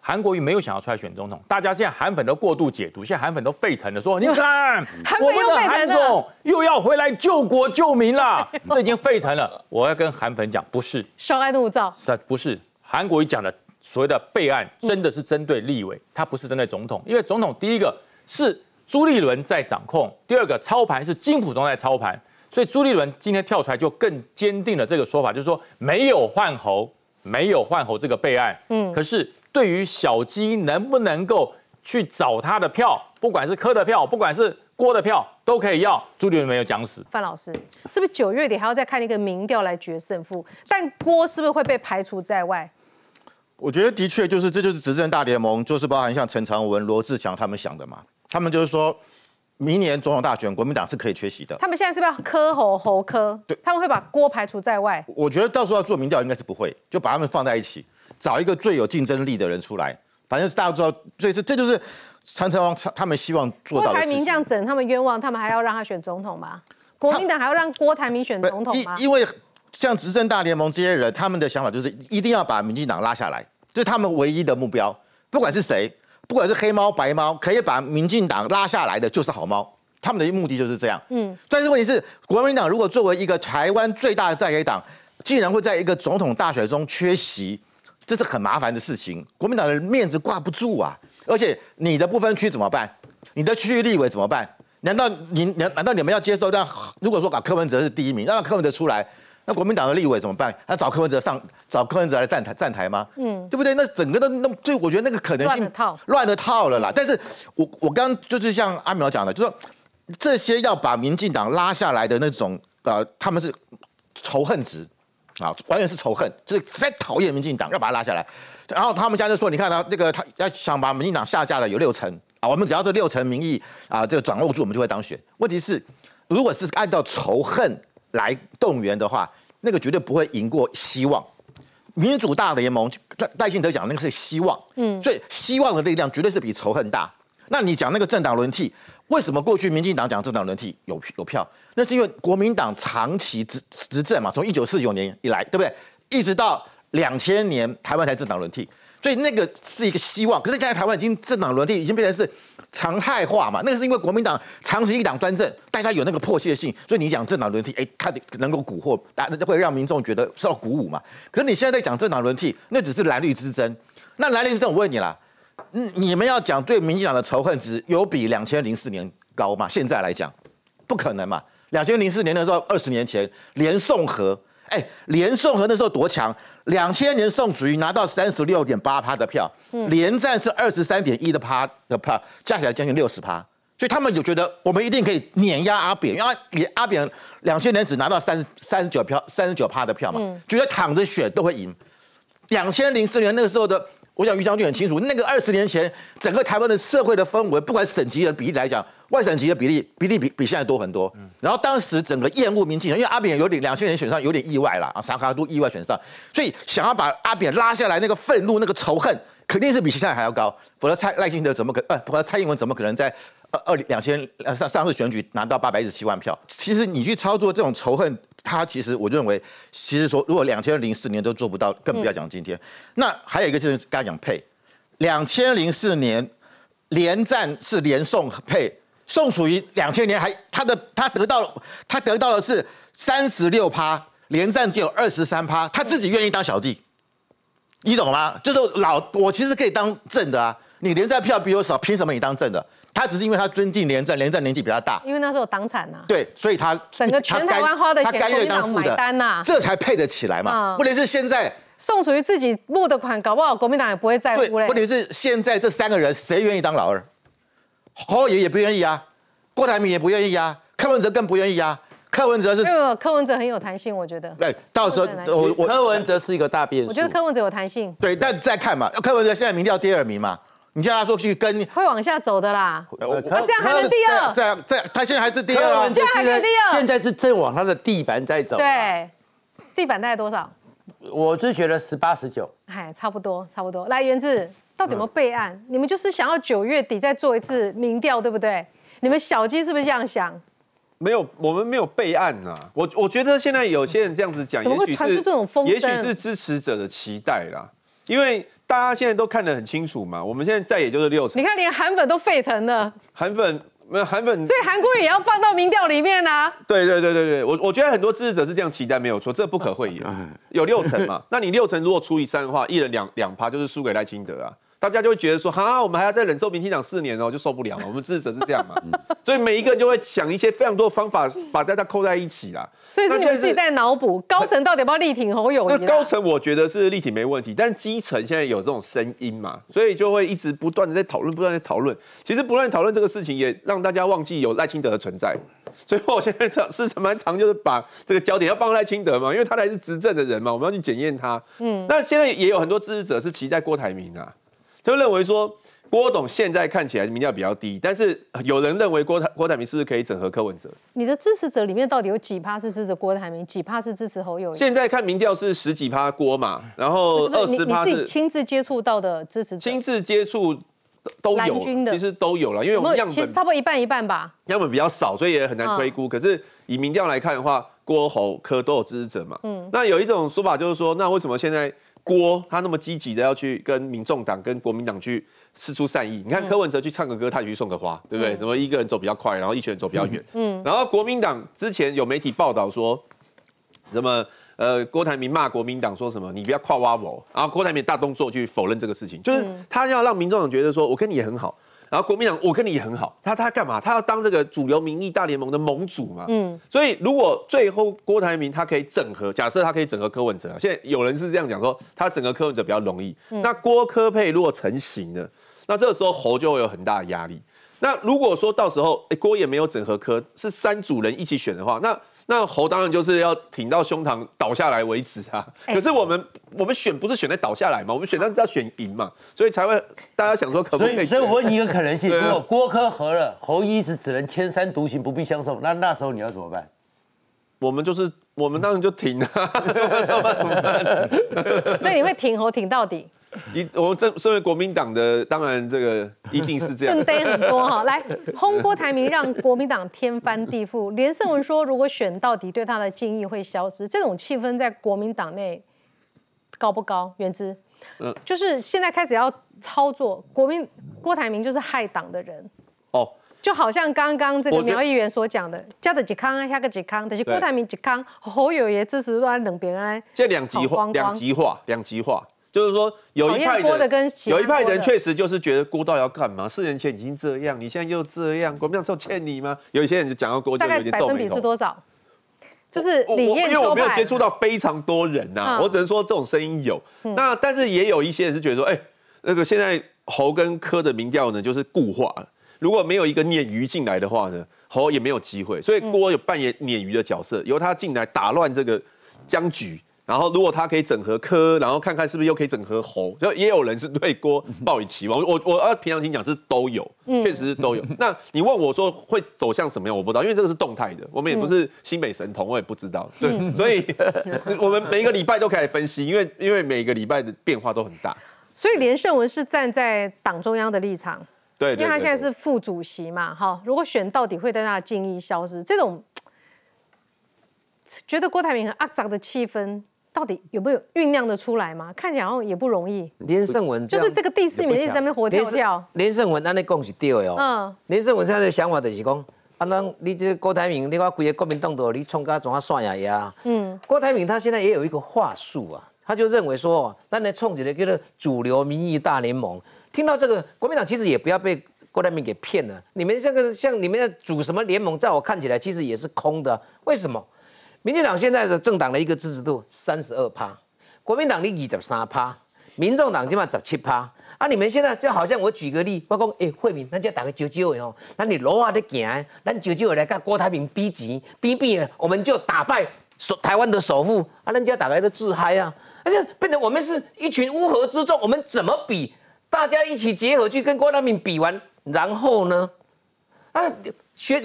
韩国瑜没有想要出来选总统，大家现在韩粉都过度解读，现在韩粉都沸腾的说：“你看，我们的韩总又要回来救国救民啦！”那已经沸腾了。我要跟韩粉讲，不是稍安勿躁，不是韩国瑜讲的所谓的备案，真的是针对立委，他不是针对总统，因为总统第一个是朱立伦在掌控，第二个操盘是金溥聪在操盘，所以朱立伦今天跳出来就更坚定了这个说法，就是说没有换侯，没有换侯这个备案。嗯，可是。 对于小鸡能不能够去找他的票，不管是柯的票，不管是郭的票，都可以要。朱立伦没有讲死。范老师，是不是9月底还要再看一个民调来决胜负？但郭是不是会被排除在外？我觉得的确就是，这就是执政大联盟，就是包含像陈长文、罗志祥他们想的嘛。他们就是说，明年总统大选，国民党是可以缺席的。他们现在是不是要柯侯柯？对，他们会把郭排除在外。我觉得到时候要做民调，应该是不会，就把他们放在一起，找一个最有竞争力的人出来。反正大家知道，这就是常常他们希望做到的事情。郭台铭这样整他们冤枉，他们还要让他选总统吗？国民党还要让郭台铭选总统吗？因为像执政大联盟这些人，他们的想法就是一定要把民进党拉下来，这是他们唯一的目标。不管是谁，不管是黑猫白猫，可以把民进党拉下来的就是好猫。他们的目的就是这样。但是问题是，国民党如果作为一个台湾最大的在野党，竟然会在一个总统大选中缺席。这是很麻烦的事情，国民党的面子挂不住啊！而且你的不分区怎么办？你的区域立委怎么办？难道你们要接受？但如果说柯文哲是第一名，让柯文哲出来，那国民党的立委怎么办？那找柯文哲上，找柯文哲来站台吗？对不对？那整个都所以我觉得那个可能性乱了套了啦。但是我刚刚就是像阿苗讲的，就是说这些要把民进党拉下来的那种他们是仇恨值。啊，完全是仇恨，就是实在讨厌民进党，要把他拉下来。然后他们现在就说，你看他要想把民进党下架的有6成啊，我们只要这6成民意啊，这个掌握住，我们就会当选。问题是，如果是按照仇恨来动员的话，那个绝对不会赢过希望。民主大联盟赖清德讲那个是希望，所以希望的力量绝对是比仇恨大。那你讲那个政党轮替，为什么过去民进党讲政党轮替有票？那是因为国民党长期执政嘛，从1949年以来，对不对？一直到2000年，台湾才政党轮替，所以那个是一个希望。可是现在台湾已经政党轮替已经变成是常态化嘛，那个是因为国民党长期一党专政，大家有那个迫切性，所以你讲政党轮替，他能够蛊惑，会让民众觉得受到鼓舞嘛。可是你现在在讲政党轮替，那只是蓝绿之争。那蓝绿之争，我问你啦。你们要讲对民进党的仇恨值有比2004年高吗？现在来讲，不可能嘛。2004年的时候，20年前连宋和，连宋和那时候多强？2000年宋楚瑜拿到36.8%的票，连战是23.1%的票，加起来将近60%。所以他们有觉得我们一定可以碾压阿扁，因为阿扁2000年只拿到39%的票嘛，觉得躺着选都会赢。2004年那个时候的。我想于将军很清楚，那个20年前整个台湾的社会的氛围，不管省级的比例来讲，外省级的比例比现在多很多。然后当时整个厌恶民进党，因为阿扁有点2000年选上有点意外啦，啊，萨卡都意外选上，所以想要把阿扁拉下来，那个愤怒、那个仇恨，肯定是比现在还要高。否则蔡英文怎么可能在上次选举拿到817万票？其实你去操作这种仇恨。他其实，我认为，其实说，如果2004年都做不到，更不要讲今天。那还有一个就是刚才讲配，2004年连战是连宋配，宋楚瑜2000年还他得到的是36%，连战只有23%，他自己愿意当小弟，你懂吗？就是我其实可以当正的啊，你连战票比我少，凭什么你当正的？他只是因为他尊敬连战，连战年纪比他大，因为那时候有党产呐。对，所以他整个全台湾花的钱，他甘愿当副的，这才配得起来嘛。问题是现在宋楚瑜自己募的款，搞不好国民党也不会在乎嘞。问题是现在这3个人谁愿意当老二？侯友宜也不愿意啊，郭台铭也不愿意啊，柯文哲更不愿意啊。柯文哲很有弹性，我觉得。对，到时候柯文哲是一个大变数。我觉得柯文哲有弹性。对，但再看嘛，柯文哲现在民调第2名嘛。你叫他说去跟会往下走的啦，这样还能第2？这样他现在还是第2啊，这样还是第2。现在是正往他的地板在走。对，地板大概多少？我就觉得18、19。哎，差不多。来，元智到底有没有备案？你们就是想要9月底再做一次民调，对不对？你们小鸡是不是这样想？没有，我们没有备案啊。我觉得现在有些人这样子讲，怎么会传出这种风声？也许是支持者的期待啦，因为。大家现在都看得很清楚嘛，我们现在在也就是6成。你看，连韩粉都沸腾了。韩粉，所以韩国瑜也要放到民调里面啊。对，我觉得很多支持者是这样期待，没有错，这不可讳言。有6成嘛，那你6成如果除以3的话，一人2%，就是输给赖清德啊。大家就会觉得说，哈，我们还要再忍受民进党4年哦，就受不了了。我们支持者是这样嘛，所以每一个人就会想一些非常多的方法，把大家扣在一起啦。所以是你们自己在脑补，高层到底要不要力挺侯友宜？高层我觉得是力挺没问题，但基层现在有这种声音嘛，所以就会一直不断的在讨论，不断的讨论。其实不断讨论这个事情，也让大家忘记有赖清德的存在。所以我现在是蛮常就是把这个焦点要放赖清德嘛，因为他才是执政的人嘛，我们要去检验他。嗯，那现在也有很多支持者是期待郭台铭啊，就认为说郭董现在看起来民调比较低，但是有人认为郭台铭是不是可以整合柯文哲？你的支持者里面到底有几趴是支持郭台铭，几趴是支持侯友宜？现在看民调是10几趴郭嘛，然后20趴是你自己亲自接触到的支持者，亲自接触。都有，其实都有了，因为我们样本其实差不多一半一半吧，样本比较少，所以也很难推估。可是以民调来看的话，郭、侯、柯都有支持者嘛。嗯，那有一种说法就是说，那为什么现在郭他那么积极的要去跟民众党、跟国民党去释出善意？你看柯文哲去唱个歌，他也去送个花，对不对？什么一个人走比较快，然后一群人走比较远。嗯，然后国民党之前有媒体报道说，什么？郭台铭骂国民党说什么？你不要跨挖我，然后郭台铭大动作去否认这个事情，就是他要让民众党觉得说，我跟你也很好，然后国民党我跟你也很好，他干嘛？他要当这个主流民意大联盟的盟主嘛。嗯，所以如果最后郭台铭他可以整合，假设他可以整合柯文哲，现在有人是这样讲说，他整合柯文哲比较容易。那郭柯配如果成型了，那这个时候侯就会有很大的压力。那如果说到时候郭也没有整合柯，是3组人一起选的话，那侯当然就是要挺到胸膛倒下来为止啊！可是我们选不是选在倒下来嘛，我们选上是要选赢嘛，所以才会大家想说可不可以？所以我问你一个可能性：如果郭柯合了，侯一直只能牵山独行，不必相送，那时候你要怎么办？我们当然就挺啊，要不然怎么办？所以你会挺侯挺到底？我身为国民党的，当然这个一定是这样，更呆很多哈。来，轰郭台铭让国民党天翻地覆。连胜文说，如果选到底，对他的敬意会消失。这种气氛在国民党内高不高？元之，就是现在开始要操作郭台铭就是害党的人哦。就好像刚刚这个苗议员所讲的，加的几康啊，下个几康，但是郭台铭几康，侯友宜支持都在冷边安，这两极化。就是说，有一派的人确实就是觉得郭到底要干嘛？4年前已经这样，你现在又这样，国民党就欠你吗？有一些人就讲到郭就有点皱眉头。大概1%是多少？就是李彦秋派，因为我没有接触到非常多人呐、我只能说这种声音有。那但是也有一些人是觉得说，那个现在侯跟柯的民调呢，就是固化了。如果没有一个鲶鱼进来的话呢，侯也没有机会。所以郭有扮演鲶鱼的角色，由他进来打乱这个僵局。然后，如果他可以整合柯，然后看看是不是又可以整合侯，就也有人是对郭抱以期望。我要平常心讲是都有，确实是都有。那你问我说会走向什么样，我不知道，因为这个是动态的，我们也不是新北神童，我也不知道。对，所以我们每一个礼拜都可以分析，因为每个礼拜的变化都很大。所以连胜文是站在党中央的立场，对，因为他现在是副主席嘛，哈。如果选到底，会对他的敬意消失，这种觉得郭台铭很肮脏的气氛。到底有没有酝酿的出来吗？看起来好像也不容易。连胜文就是这个第4名一直在那边活跳跳。连胜文安尼讲是对的哦。连胜文现在的想法就是讲，你这郭台铭，你看整个国民党都你冲到怎啊算呀呀？郭台铭他现在也有一个话术啊，他就认为说，咱来创一个叫做主流民意大联盟。听到这个，国民党其实也不要被郭台铭给骗了。你们像你们要组什么联盟，在我看起来其实也是空的。为什么？民进党现在的政党的一个支持度32%，国民党你23%，民众党起码17%。啊，你们现在就好像我举个例，我讲，慧敏，咱就打个992哦，那你罗华在行，咱992来跟郭台铭比级，比了，我们就打败台湾的首富，啊，人家打来的自嗨啊，而且变成我们是一群乌合之众，我们怎么比？大家一起结合去跟郭台铭比完，然后呢，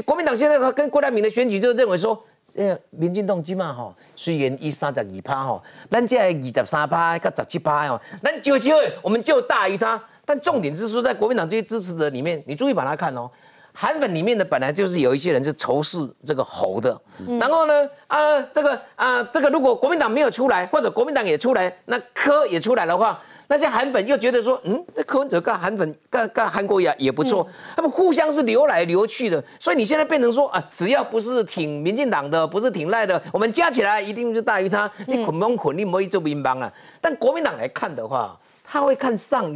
国民党现在跟郭台铭的选举就认为说。民进党即嘛吼，虽然伊32%吼，咱这23%跟17%哦，咱992我们就大于他。但重点是说，在国民党这些支持者里面，你注意把它看哦，韩粉里面的本来就是有一些人是仇视这个侯的，然后呢，这个如果国民党没有出来，或者国民党也出来，那柯也出来的话。那些韩粉又觉得说，那柯文哲跟韩粉跟韩国也不错，他们互相是流来流去的，所以你现在变成说啊，只要不是挺民进党的，不是挺赖的，我们加起来一定就大于他。你捆绑捆，你没做乒乓啊。但国民党来看的话，他会看上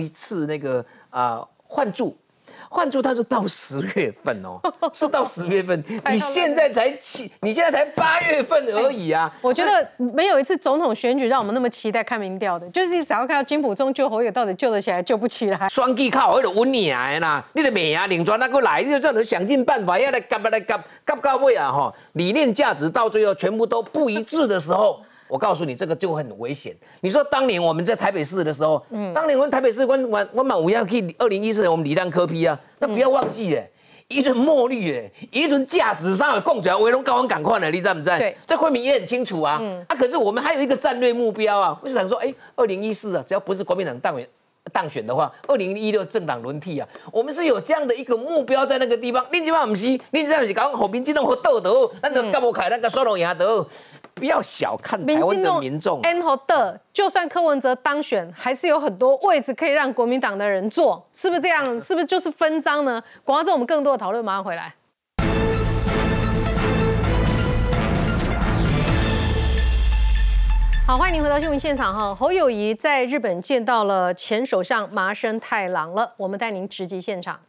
一次那个换柱。换柱它是到10月份哦，是到10月份，你现在才8月份而已啊！我觉得没有一次总统选举让我们那么期待看民调的，就是只要看到金溥聪救侯友到底救得起来救不起来。双计靠我就稳你啊啦，你的美啊领专那个来，你就这样想尽办法要来夹到位啊哈！理念价值到最后全部都不一致的时候。我告诉你，这个就很危险。你说当年我们在台北市的时候，当年我们台北市我们要去2014年我们理工科批啊，那不要忘记哎，一种墨绿哎，一种价值上的共存，维龙高温赶快了，你在不在？对，这惠民也很清楚啊。可是我们还有一个战略目标啊，我就想说，哎，2014啊，只要不是国民党当选的话，2016政党轮替啊，我们是有这样的一个目标在那个地方。你今晚不是，你这样是讲，民进党和斗斗，咱就干不开，咱个双龙牙斗。不要小看台湾的民众，就算柯文哲当选，还是有很多位置可以让国民党的人坐，是不是这样？是不是就是分赃呢？广告之后我们更多的讨论，马上回来。好，欢迎您回到新闻现场哈。侯友宜在日本见到了前首相麻生太郎了，我们带您直击现场。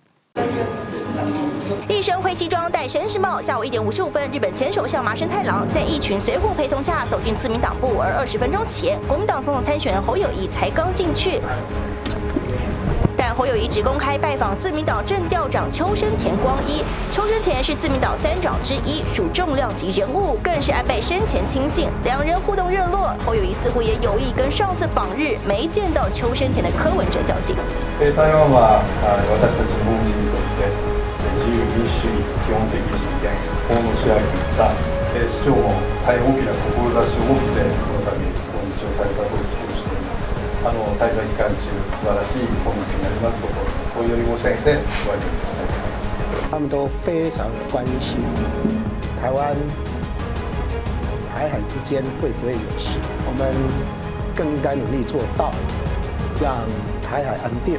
一身灰西装，戴绅士帽。下午1点55分，日本前首相麻生太郎在一群随护陪同下走进自民党部，而20分钟前，国民党总统参选侯友宜才刚进去。但侯友宜只公开拜访自民党正调长秋生田光一，秋生田是自民党3长之一，属重量级人物，更是安倍生前亲信。两人互动热络，侯友宜似乎也有意跟上次访日没见到秋生田的柯文哲较劲。台湾は私たち日本人にとって。自由民主主義、基本的人権、法の支配といった主張も大変大きな志を持ってこの度訪日をされたことを記憶しています。滞在期間中素晴らしい訪日になりますことをお祈り申し上げてご挨拶したいと思います。他们都非常关心台湾台海之间会不会有事，我们更应该努力做到让。台海安定。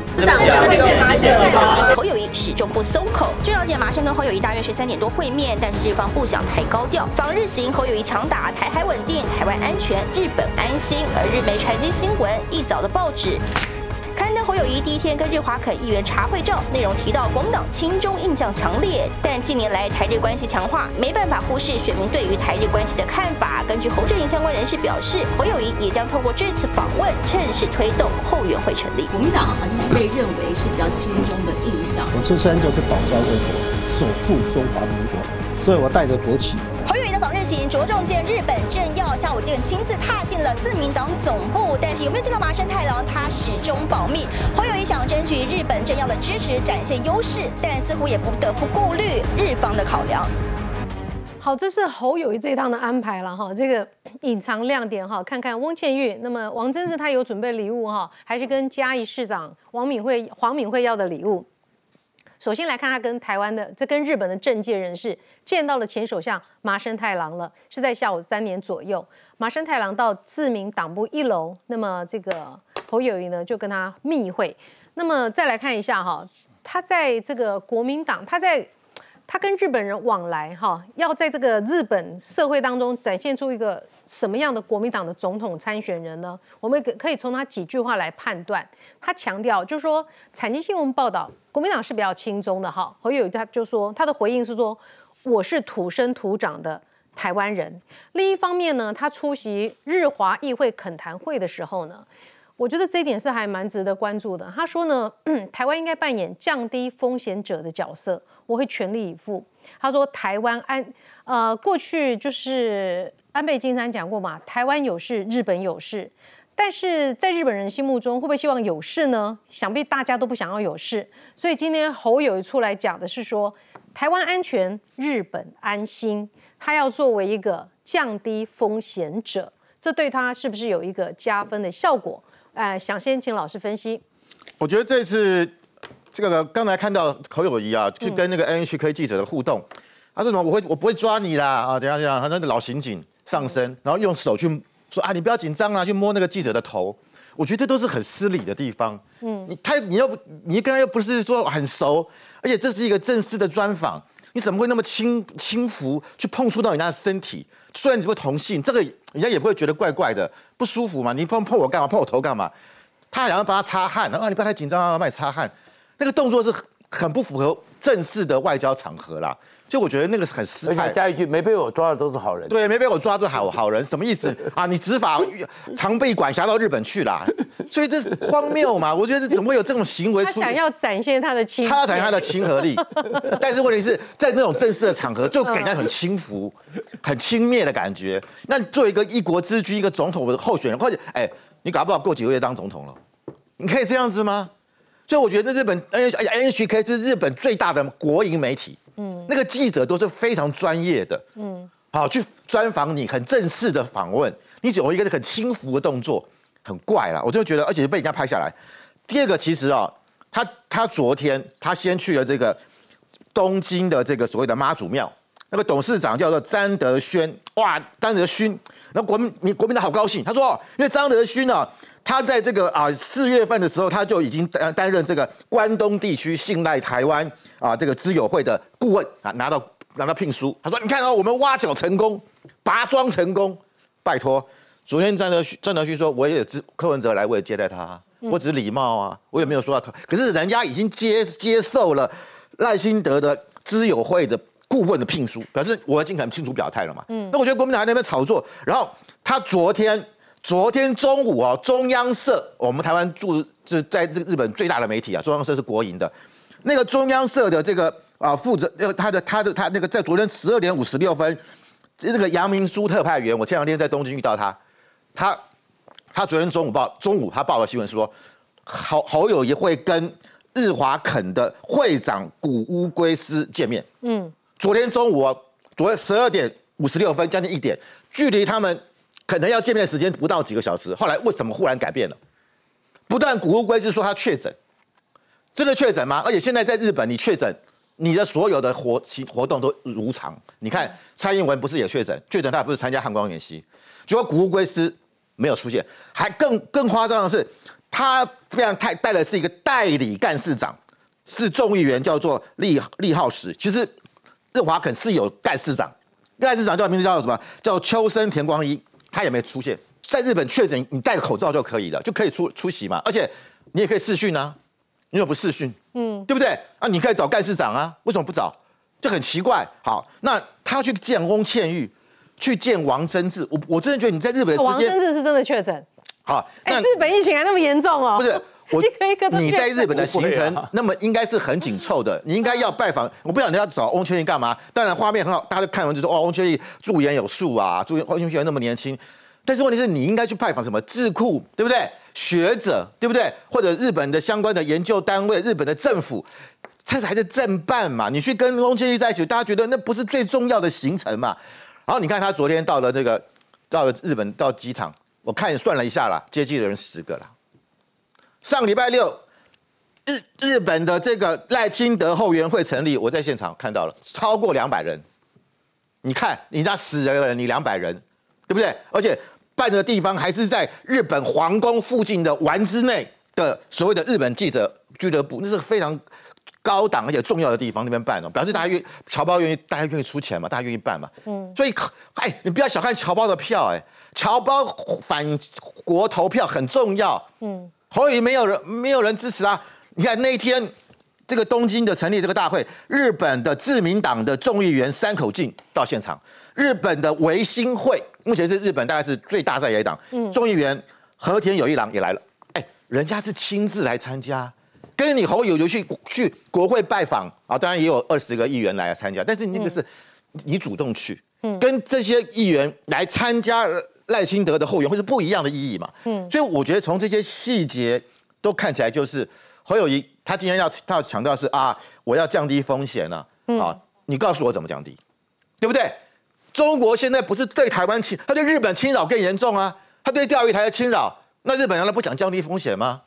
侯友宜始终不松口。据了解，麻生跟侯友宜大约13点多会面，但是日方不想太高调。访日行，侯友宜强打台海稳定、台湾安全、日本安心。而日媒财经新闻一早的报纸刊登侯友宜第一天跟日华肯议员茶会照，内容提到国民党亲中印象强烈，但近年来台日关系强化，没办法忽视选民对于台日关系的看法。根据侯阵营相关人士表示，侯友宜也将透过这次访问，趁势推动后援会成立。国民党好像被认为是比较亲中的印象。我出身就是保家卫国，守护中华民国，所以我带着国旗。访日行着重见日本政要，下午竟亲自踏进了自民党总部，但是有没有见到麻生太郎，他始终保密。侯友宜想争取日本政要的支持，展现优势，但似乎也不得不顾虑日方的考量。好，这是侯友宜这一趟的安排了哈，这个隐藏亮点哈，看看翁倩玉。那么王真是他有准备礼物哈，还是跟嘉义市长黄敏惠要的礼物。首先来看他跟台湾的，这跟日本的政界人士见到了前首相麻生太郎了，是在下午3点左右。麻生太郎到自民党部1楼，那么这个侯友宜呢就跟他密会。那么再来看一下哈，他在这个国民党，他跟日本人往来哈，要在这个日本社会当中展现出一个什么样的国民党的总统参选人呢？我们可以从他几句话来判断。他强调就是说，产经新闻报道。国民党是比较轻松的哈，侯友宜他就说他的回应是说我是土生土长的台湾人。另一方面呢，他出席日华议会恳谈会的时候呢，我觉得这一点是还蛮值得关注的。他说呢，台湾应该扮演降低风险者的角色，我会全力以赴。他说台湾过去就是安倍晋三讲过嘛，台湾有事，日本有事。但是在日本人心目中，会不会希望有事呢？想必大家都不想要有事。所以今天侯友宜出来讲的是说，台湾安全，日本安心，他要作为一个降低风险者，这对他是不是有一个加分的效果？想先请老师分析。我觉得这次这个呢，刚才看到侯友宜啊，去跟那个 NHK 记者的互动，他说什么我不会抓你啦啊，怎样，他那个老刑警上身，然后用手去。说啊，你不要紧张啊，去摸那个记者的头，我觉得这都是很失礼的地方。你跟他又不是说很熟，而且这是一个正式的专访，你怎么会那么轻浮去碰触到人家的身体？虽然你是同性，这个人家也不会觉得怪怪的，不舒服嘛。你碰我干嘛？碰我头干嘛？他想要帮他擦汗，然后你不要太紧张啊，帮你擦汗，那个动作是很不符合正式的外交场合啦。就我觉得那个是很失态。而且加一句，没被我抓的都是好人。对，没被我抓的好人，什么意思啊？你执法常被管辖到日本去啦，所以这是荒谬嘛？我觉得怎么会有这种行为出？他想要展现他的亲，他要展现他的亲和力，但是问题是在那种正式的场合，就给人家很轻浮、很轻蔑的感觉。那你做一个一国之君、一个总统的候选人，或者哎，你搞不好过几个月当总统了，你可以这样子吗？所以我觉得日本 NHK 是日本最大的国营媒体，那个记者都是非常专业的，好去专访你，很正式的访问，你只有一个很轻浮的动作，很怪啦，我就觉得，而且被人家拍下来。第二个，其实啊，他昨天他先去了这个东京的这个所谓的妈祖庙，那个董事长叫做詹德轩，哇，詹德勋，那国民党好高兴，他说，因为詹德勋啊。他在这个4月份的时候，他就已经担任这个关东地区信赖台湾这个知友会的顾问啊，拿到聘书。他说：“你看哦，我们挖角成功，拔桩成功，拜托。”昨天詹德勋说：“我也有柯文哲来，我也接待他，我只是礼貌啊，我也没有说到。可是人家已经接受了赖清德的知友会的顾问的聘书，表示我已经很清楚表态了嘛。那我觉得国民党在那边炒作，然后他昨天中午啊，中央社，我们台湾驻在日本最大的媒体啊，中央社是国营的。那个中央社的这个负责他那个在昨天12:56，那个阳明书特派员，我前两天在东京遇到他，他昨天中午他报了新闻说，侯友宜会跟日华肯的会长谷屋圭司见面。昨天中午啊，昨天12:56，将近1点，距离他们可能要见面的时间不到几个小时，后来为什么忽然改变了？不但谷屋圭司说他确诊，真的确诊吗？而且现在在日本，你确诊，你的所有的活动都如常。你看蔡英文不是也确诊他也不是参加汉光演习，结果谷屋圭司没有出现，还更夸张的是，他非常带的是一个代理干事长，是众议员叫做利浩史，其实日华肯是有干事长叫名字叫什么？叫秋生田光一。他也没出现，在日本确诊，你戴个口罩就可以了，就可以出席嘛，而且你也可以视讯啊，你又不视讯，对不对？啊，你可以找干事长啊，为什么不找？就很奇怪。好，那他去见翁倩玉，去见王贞治，我真的觉得你在日本的时间，王贞治是真的确诊。好，那日本疫情还那么严重哦？不是，你在日本的行程那么应该是很紧凑的，你应该要拜访。我不想你要找翁倩玉干嘛？当然画面很好，大家看完就说哦，翁倩玉驻颜有术啊，翁倩玉那么年轻。但是问题是你应该去拜访什么智库，对不对？学者，对不对？或者日本的相关的研究单位、日本的政府，这才是正办嘛。你去跟翁倩玉在一起，大家觉得那不是最重要的行程嘛？然后你看他昨天到了日本到机场，我看算了一下啦，接机的人10个啦。上礼拜六，日本的这个赖清德后援会成立，我在现场看到了超过200人。你看，你那10人，你200人，对不对？而且办的地方还是在日本皇宫附近的丸之内的所谓的日本记者俱乐部，那是非常高档而且重要的地方，那边办的，表示大家侨胞愿意出钱嘛，大家愿意办嘛。所以，你不要小看侨胞的票，侨胞反国投票很重要。侯友宜没有人支持啊！你看那一天，这个东京的成立这个大会，日本的自民党的众议员山口敬到现场，日本的维新会目前是日本大概是最大在野党，众议员和田有一郎也来了，人家是亲自来参加，跟你侯友宜去国会拜访啊，当然也有20个议员来参加，但是那个是你主动去，跟这些议员来参加。赖清德的后援会是不一样的意义嘛？所以我觉得从这些细节都看起来，就是侯友宜他今天要强调是啊，我要降低风险啊，你告诉我怎么降低，对不对？中国现在不是对台湾他对日本侵扰更严重啊，他对钓鱼台的侵扰，那日本难道不想降低风险吗？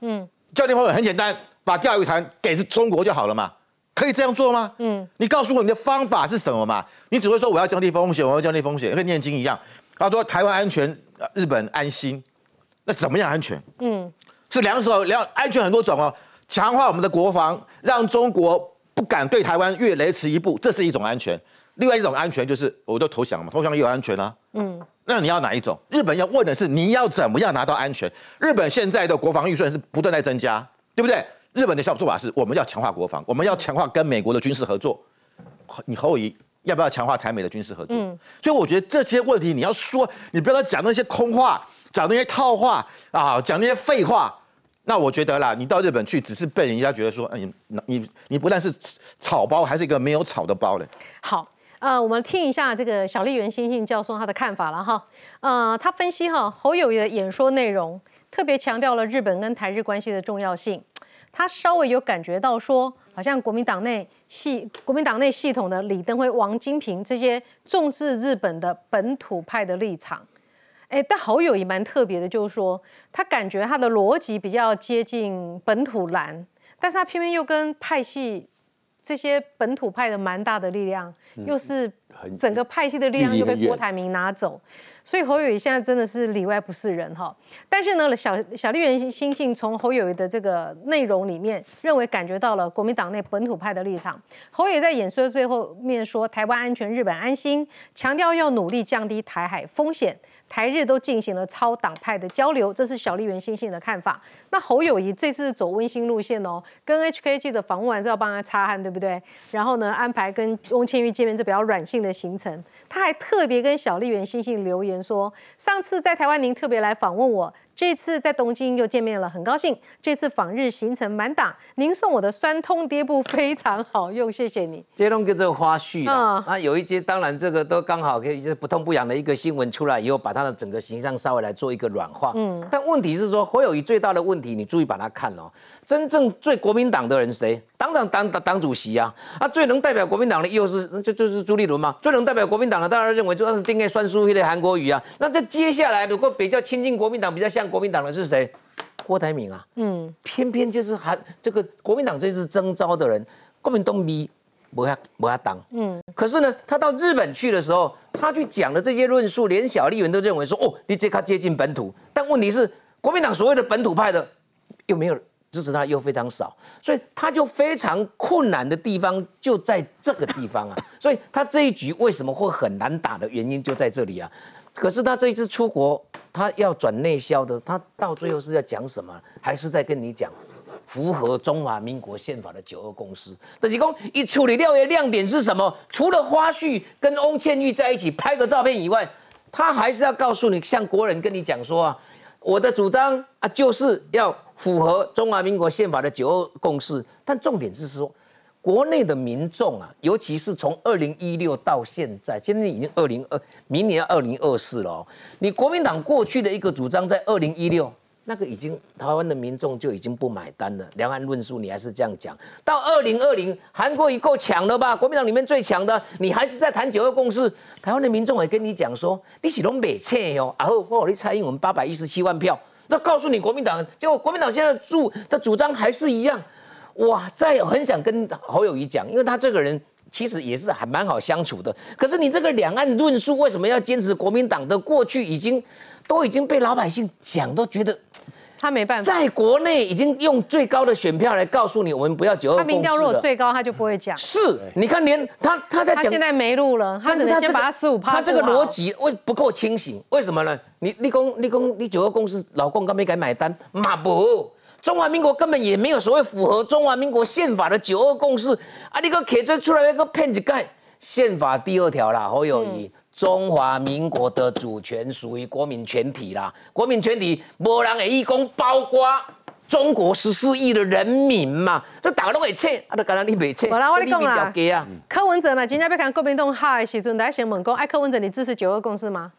降低风险很简单，把钓鱼台给中国就好了嘛。可以这样做吗？你告诉我你的方法是什么嘛？你只会说我要降低风险，我要降低风险，跟念经一样。他说台湾安全，日本安心，那怎么样安全？是两手安全很多种哦。强化我们的国防，让中国不敢对台湾越雷池一步，这是一种安全。另外一种安全就是我都投降嘛，投降也有安全啊。嗯，那你要哪一种？日本要问的是你要怎么样拿到安全。日本现在的国防预算是不断在增加，对不对？日本的做法是我们要强化国防，我们要强化跟美国的军事合作。你侯友宜要不要强化台美的军事合作？嗯，所以我觉得这些问题你要说，你不要讲那些空话，讲那些套话啊，讲那些废话。那我觉得啦，你到日本去，只是被人家觉得说，你不但是草包，还是一个没有草的包嘞。好，我们听一下这个小笠原欣幸教授他的看法了哈。他分析哈侯友宜的演说内容，特别强调了日本跟台日关系的重要性。他稍微有感觉到说，好像国民党内系统的李登辉、王金平这些重视日本的本土派的立场。但侯友宜蛮特别的，就是说他感觉他的逻辑比较接近本土蓝，但是他偏偏又跟派系这些本土派的蛮大的力量，又是整个派系的力量又被郭台铭拿走，所以侯友宜现在真的是里外不是人哈。但是呢，小笠原欣幸从侯友宜的这个内容里面，认为感觉到了国民党内本土派的立场。侯友宜在演说最后面说，台湾安全，日本安心，强调要努力降低台海风险。台日都进行了超党派的交流，这是小笠原欣幸的看法。那侯友宜这次走温馨路线哦，跟 HK 记者访问完之后帮他擦汗，对不对？然后呢，安排跟翁倩玉见面这比较软性的行程。他还特别跟小笠原欣幸留言说：“上次在台湾您特别来访问我，这次在东京又见面了，很高兴。这次访日行程满档，您送我的酸痛贴布非常好用，谢谢你。”这种叫做花絮啦，那有一些当然这个都刚好可以不痛不痒的一个新闻出来以后，把他的整个形象稍微来做一个软化，但问题是说侯友宜最大的问题，你注意把它看哦，真正最国民党的人谁？当主席啊，最能代表国民党的又是就是朱立伦嘛，最能代表国民党的，大家认为就是定义酸苏黑的韩国瑜啊。那这接下来如果比较亲近国民党、比较像国民党的是谁？郭台铭啊，偏偏就是这个国民党这次征召的人，国民党咪。不要当，可是呢，他到日本去的时候，他去讲的这些论述，连小笠原都认为说，哦，你这他接近本土，但问题是，国民党所谓的本土派的，又没有支持他，又非常少，所以他就非常困难的地方就在这个地方啊，所以他这一局为什么会很难打的原因就在这里啊。可是他这一次出国，他要转内销的，他到最后是要讲什么？还是在跟你讲？符合中华民国宪法的9二共识，但是讲一处理掉的亮点是什么？除了花絮跟翁倩玉在一起拍个照片以外，他还是要告诉你，像国人跟你讲说啊，我的主张啊就是要符合中华民国宪法的9二共识。但重点是说，国内的民众啊，尤其是从2016到现在，现在已经2020，明年2024了哦。你国民党过去的一个主张在2016。那个已经台湾的民众就已经不买单了，两岸论述你还是这样讲。到2020，韩国瑜够强了吧？国民党里面最强的，你还是在谈9二共识。台湾的民众也跟你讲说，你是拢北切哟，然后我给你蔡英文817万票，那告诉你国民党，结果国民党现在的主张还是一样。哇，在很想跟侯友宜讲，因为他这个人。其实也是还蛮好相处的，可是你这个两岸论述为什么要坚持国民党的过去已经被老百姓讲都觉得他没办法，在国内已经用最高的选票来告诉你我们不要9二共识了。他民调如果最高他就不会讲。是，你看连他在讲，他现在没路了，他只能先把他15%。他这个逻辑不够清醒，为什么呢？你9二共识老公刚没敢买单，马博。中华民国根本也没有所谓符合中华民国宪法的9二共识啊！你个提出来一个骗一盖，宪法第2条啦，侯友宜，中华民国的主权属于国民全体啦，国民全体无人会以讲包括中国14亿的人民嘛，所以大家都会扯，啊，就讲你袂扯。好啦，我咧讲啦，柯文哲呢，今天要看国民党下的时阵，来先问讲，柯文哲你支持9二共识吗？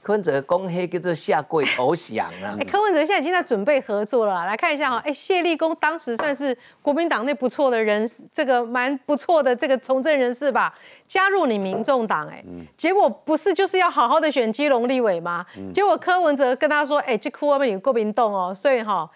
柯文哲公黑跟这下跪投降了。柯文哲现在已经在准备合作了，来看一下哈。谢立功当时算是国民党内不错的人，这个蛮不错的这个从政人士吧，加入你民众党，结果不是就是要好好的选基隆立委吗？结果柯文哲跟他说，这区我们有国民党哦，所以哈，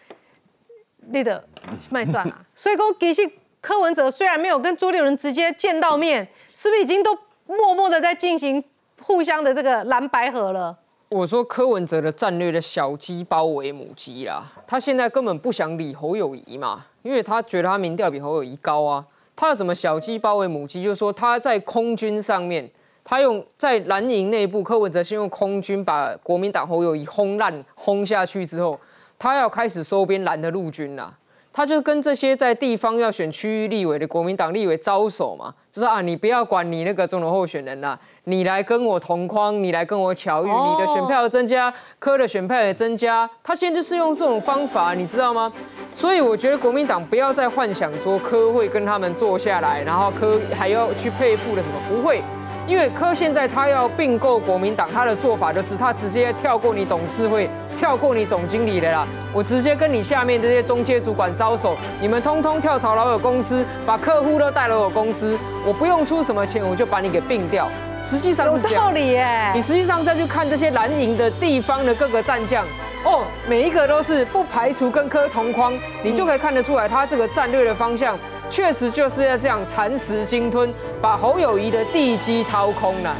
你的卖算了。所以说其实柯文哲虽然没有跟朱立伦直接见到面，是不是已经都默默的在进行互相的这个蓝白合了？我说柯文哲的战略的小鸡包围母鸡啦，他现在根本不想理侯友宜嘛，因为他觉得他民调比侯友宜高啊，他要怎么小鸡包围母鸡？就是说他在空军上面，他用在蓝营内部，柯文哲先用空军把国民党侯友宜轰烂、轰下去之后，他要开始收编蓝的陆军啦。他就跟这些在地方要选区域立委的国民党立委招手嘛，就说啊，你不要管你那个总统候选人啦，你来跟我同框，你来跟我巧遇，你的选票增加，柯的选票也增加。他现在就是用这种方法，你知道吗？所以我觉得国民党不要再幻想说柯会跟他们坐下来，然后柯还要去配附的什么，不会。 因为柯现在他要并购国民党，他的做法就是他直接跳过你董事会，跳过你总经理的啦，我直接跟你下面这些中介主管招手，你们通通跳槽来我公司，把客户都带来我公司，我不用出什么钱，我就把你给并掉。实际上有道理耶，你实际上再去看这些蓝营的地方的各个战将。 哦，每一个都是不排除跟柯同框，你就可以看得出来，他这个战略的方向确实就是要这样蚕食鲸吞，把侯友宜的地基掏空了。